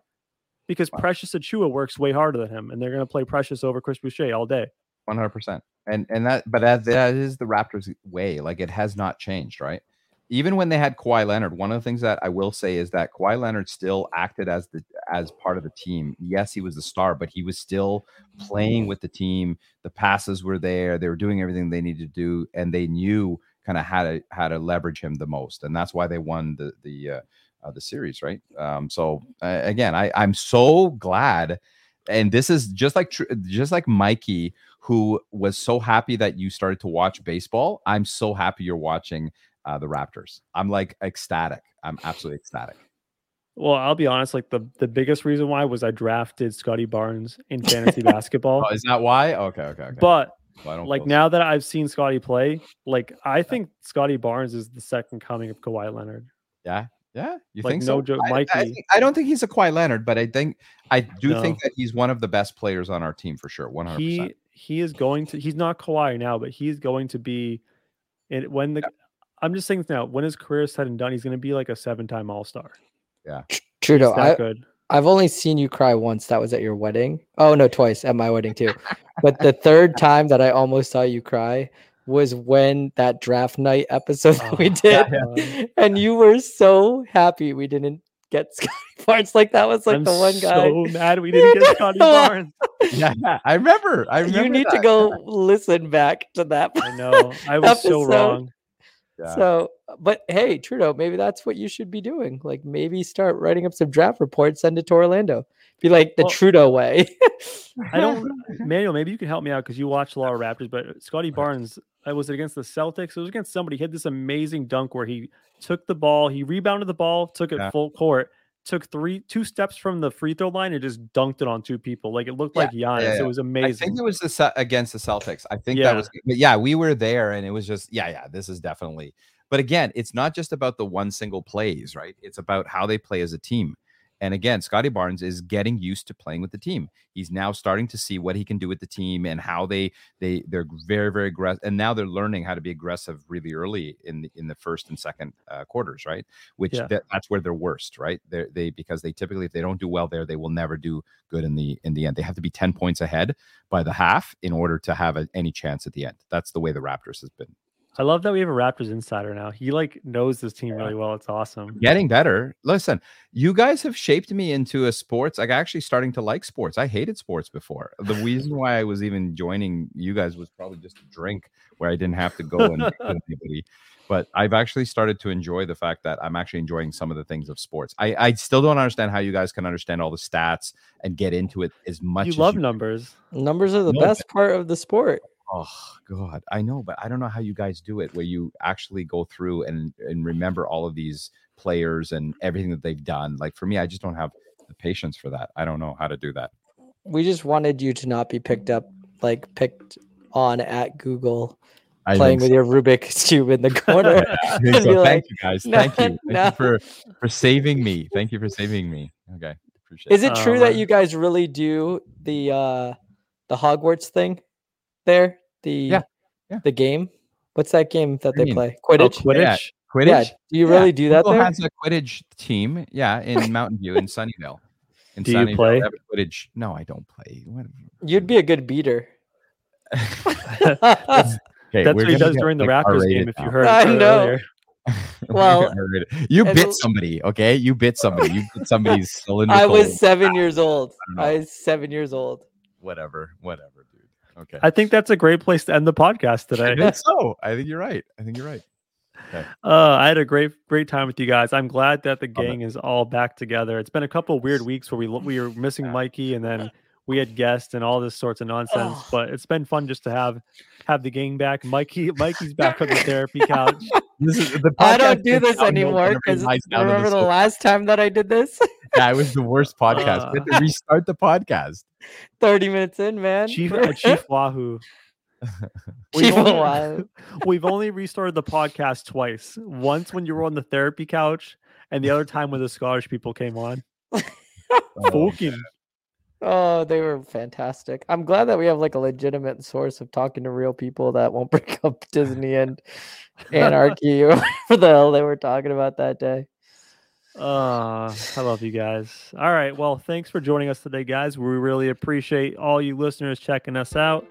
Because Precious Achiuwa works way harder than him, and they're going to play Precious over Chris Boucher all day. one hundred percent. And and that, but that, that is the Raptors way. Like, it has not changed, right? Even when they had Kawhi Leonard, one of the things that I will say is that Kawhi Leonard still acted as the as part of the team. Yes, he was the star, but he was still playing with the team. The passes were there. They were doing everything they needed to do, and they knew kind of how to how to leverage him the most, and that's why they won the the uh, uh, the series, right? Um, so uh, again, I, I'm so glad, and this is just like just like Mikey, who was so happy that you started to watch baseball. I'm so happy you're watching. Uh, the Raptors. I'm like ecstatic. I'm absolutely ecstatic. Well, I'll be honest. Like the, the biggest reason why was I drafted Scotty Barnes in fantasy basketball. Oh, is that why? Okay, okay, okay. But well, I don't like now that I've seen Scotty play, like I think Scotty Barnes is the second coming of Kawhi Leonard. Yeah, yeah. You like, think so? No joke, Mikey. I, I, think, I don't think he's a Kawhi Leonard, but I think I do no. think that he's one of the best players on our team for sure. One hundred percent. He is going to. He's not Kawhi now, but he's going to be. And when the. Yeah. I'm just saying now, when his career is said and done, he's going to be like a seven-time All-Star. Yeah. Trudeau, I, good. I've only seen you cry once. That was at your wedding. Oh, no, twice at my wedding too. But the third time that I almost saw you cry was when that draft night episode oh, that we did. Yeah, yeah. And you were so happy we didn't get Scotty Barnes. Like, that was like I'm the one guy. I'm so mad we didn't get Scotty Barnes. Yeah, I remember. I remember You need that. to go listen back to that. I know. I was episode. so wrong. Yeah. So, but hey, Trudeau, maybe that's what you should be doing. Like, maybe start writing up some draft reports, send it to Orlando. Be like the well, Trudeau way. I don't, Manuel, maybe you can help me out because you watch a lot of Raptors, but Scotty Barnes, I was against the Celtics. It was against somebody. He had this amazing dunk where he took the ball, he rebounded the ball, took it yeah. full court, took three, two steps from the free throw line and just dunked it on two people. Like, it looked yeah. like Giannis. Yeah, yeah. It was amazing. I think it was the, against the Celtics. I think yeah. that was, but yeah, we were there and it was just, yeah, yeah, this is definitely But again, it's not just about the one single plays, right? It's about how they play as a team. And again, Scotty Barnes is getting used to playing with the team. He's now starting to see what he can do with the team and how they they they're very, very aggressive. And now they're learning how to be aggressive really early in the, in the first and second uh, quarters, right? Which yeah. that, that's where they're worst, right? They they because they typically, if they don't do well there, they will never do good in the in the end. They have to be ten points ahead by the half in order to have a, any chance at the end. That's the way the Raptors has been. I love that we have a Raptors insider now. He like knows this team really well. It's awesome. Getting better. Listen, you guys have shaped me into a sports. Like actually starting to like sports. I hated sports before. The reason why I was even joining you guys was probably just a drink where I didn't have to go and anybody. But I've actually started to enjoy the fact that I'm actually enjoying some of the things of sports. I, I still don't understand how you guys can understand all the stats and get into it as much. You as love you numbers. Can. Numbers are the no, best part of the sport. Oh God, I know, but I don't know how you guys do it where you actually go through and, and remember all of these players and everything that they've done. Like for me, I just don't have the patience for that. I don't know how to do that. We just wanted you to not be picked up, like picked on at Google I playing with so. your Rubik's Cube in the corner. I think so. Thank like, you guys. No, Thank you. Thank no. you for, for saving me. Thank you for saving me. Okay. Appreciate Is it true um, that you guys really do the, uh, the Hogwarts thing? There, the yeah, yeah. the game. What's that game that I they mean, play? Quidditch. Oh, Quidditch. Yeah. Quidditch. Yeah. Do you yeah. really do that? Google there? Has a Quidditch team. Yeah, in Mountain View, in Sunnyvale. In do Sunnyvale, you play Quidditch? No, I don't play. What? You'd be a good beater. that's okay, that's what he does during the Raptors game. Now. If you heard, I know. Earlier. Well, you bit somebody, okay? You bit somebody. You bit somebody's cylinder. I was seven years old. I, I was seven years old. Whatever. Whatever. Okay. I think that's a great place to end the podcast today. I think so. I think you're right. I think you're right. Okay. Uh, I had a great, great time with you guys. I'm glad that the gang is all back together. It's been a couple of weird weeks where we we were missing Mikey, and then we had guests and all this sorts of nonsense. But it's been fun just to have have the gang back. Mikey, Mikey's back on the therapy couch. This is, the I don't do this anymore because remember the last time that I did this? Yeah, it was the worst podcast. Uh, we had to restart the podcast. thirty minutes in, man. Chief, uh, Chief Wahoo. We've, Chief only, Wahoo. We've only restarted the podcast twice. Once when you were on the therapy couch, and the other time when the Scottish people came on. oh, oh, they were fantastic. I'm glad that we have like a legitimate source of talking to real people that won't break up Disney and Anarchy or whatever the hell they were talking about that day. Uh, I love you guys. All right. Well, thanks for joining us today, guys. We really appreciate all you listeners checking us out.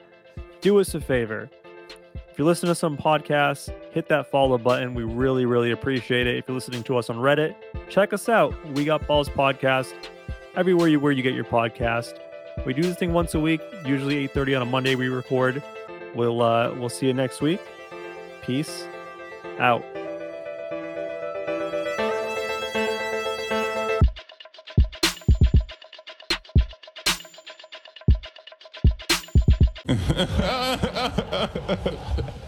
Do us a favor. If you're listening to some podcasts, hit that follow button. We really, really appreciate it. If you're listening to us on Reddit, check us out. We Got Balls podcast. Everywhere you where you get your podcast. We do this thing once a week, usually eight thirty on a Monday we record. We'll uh, we'll see you next week. Peace out. Ha ha ha ha ha.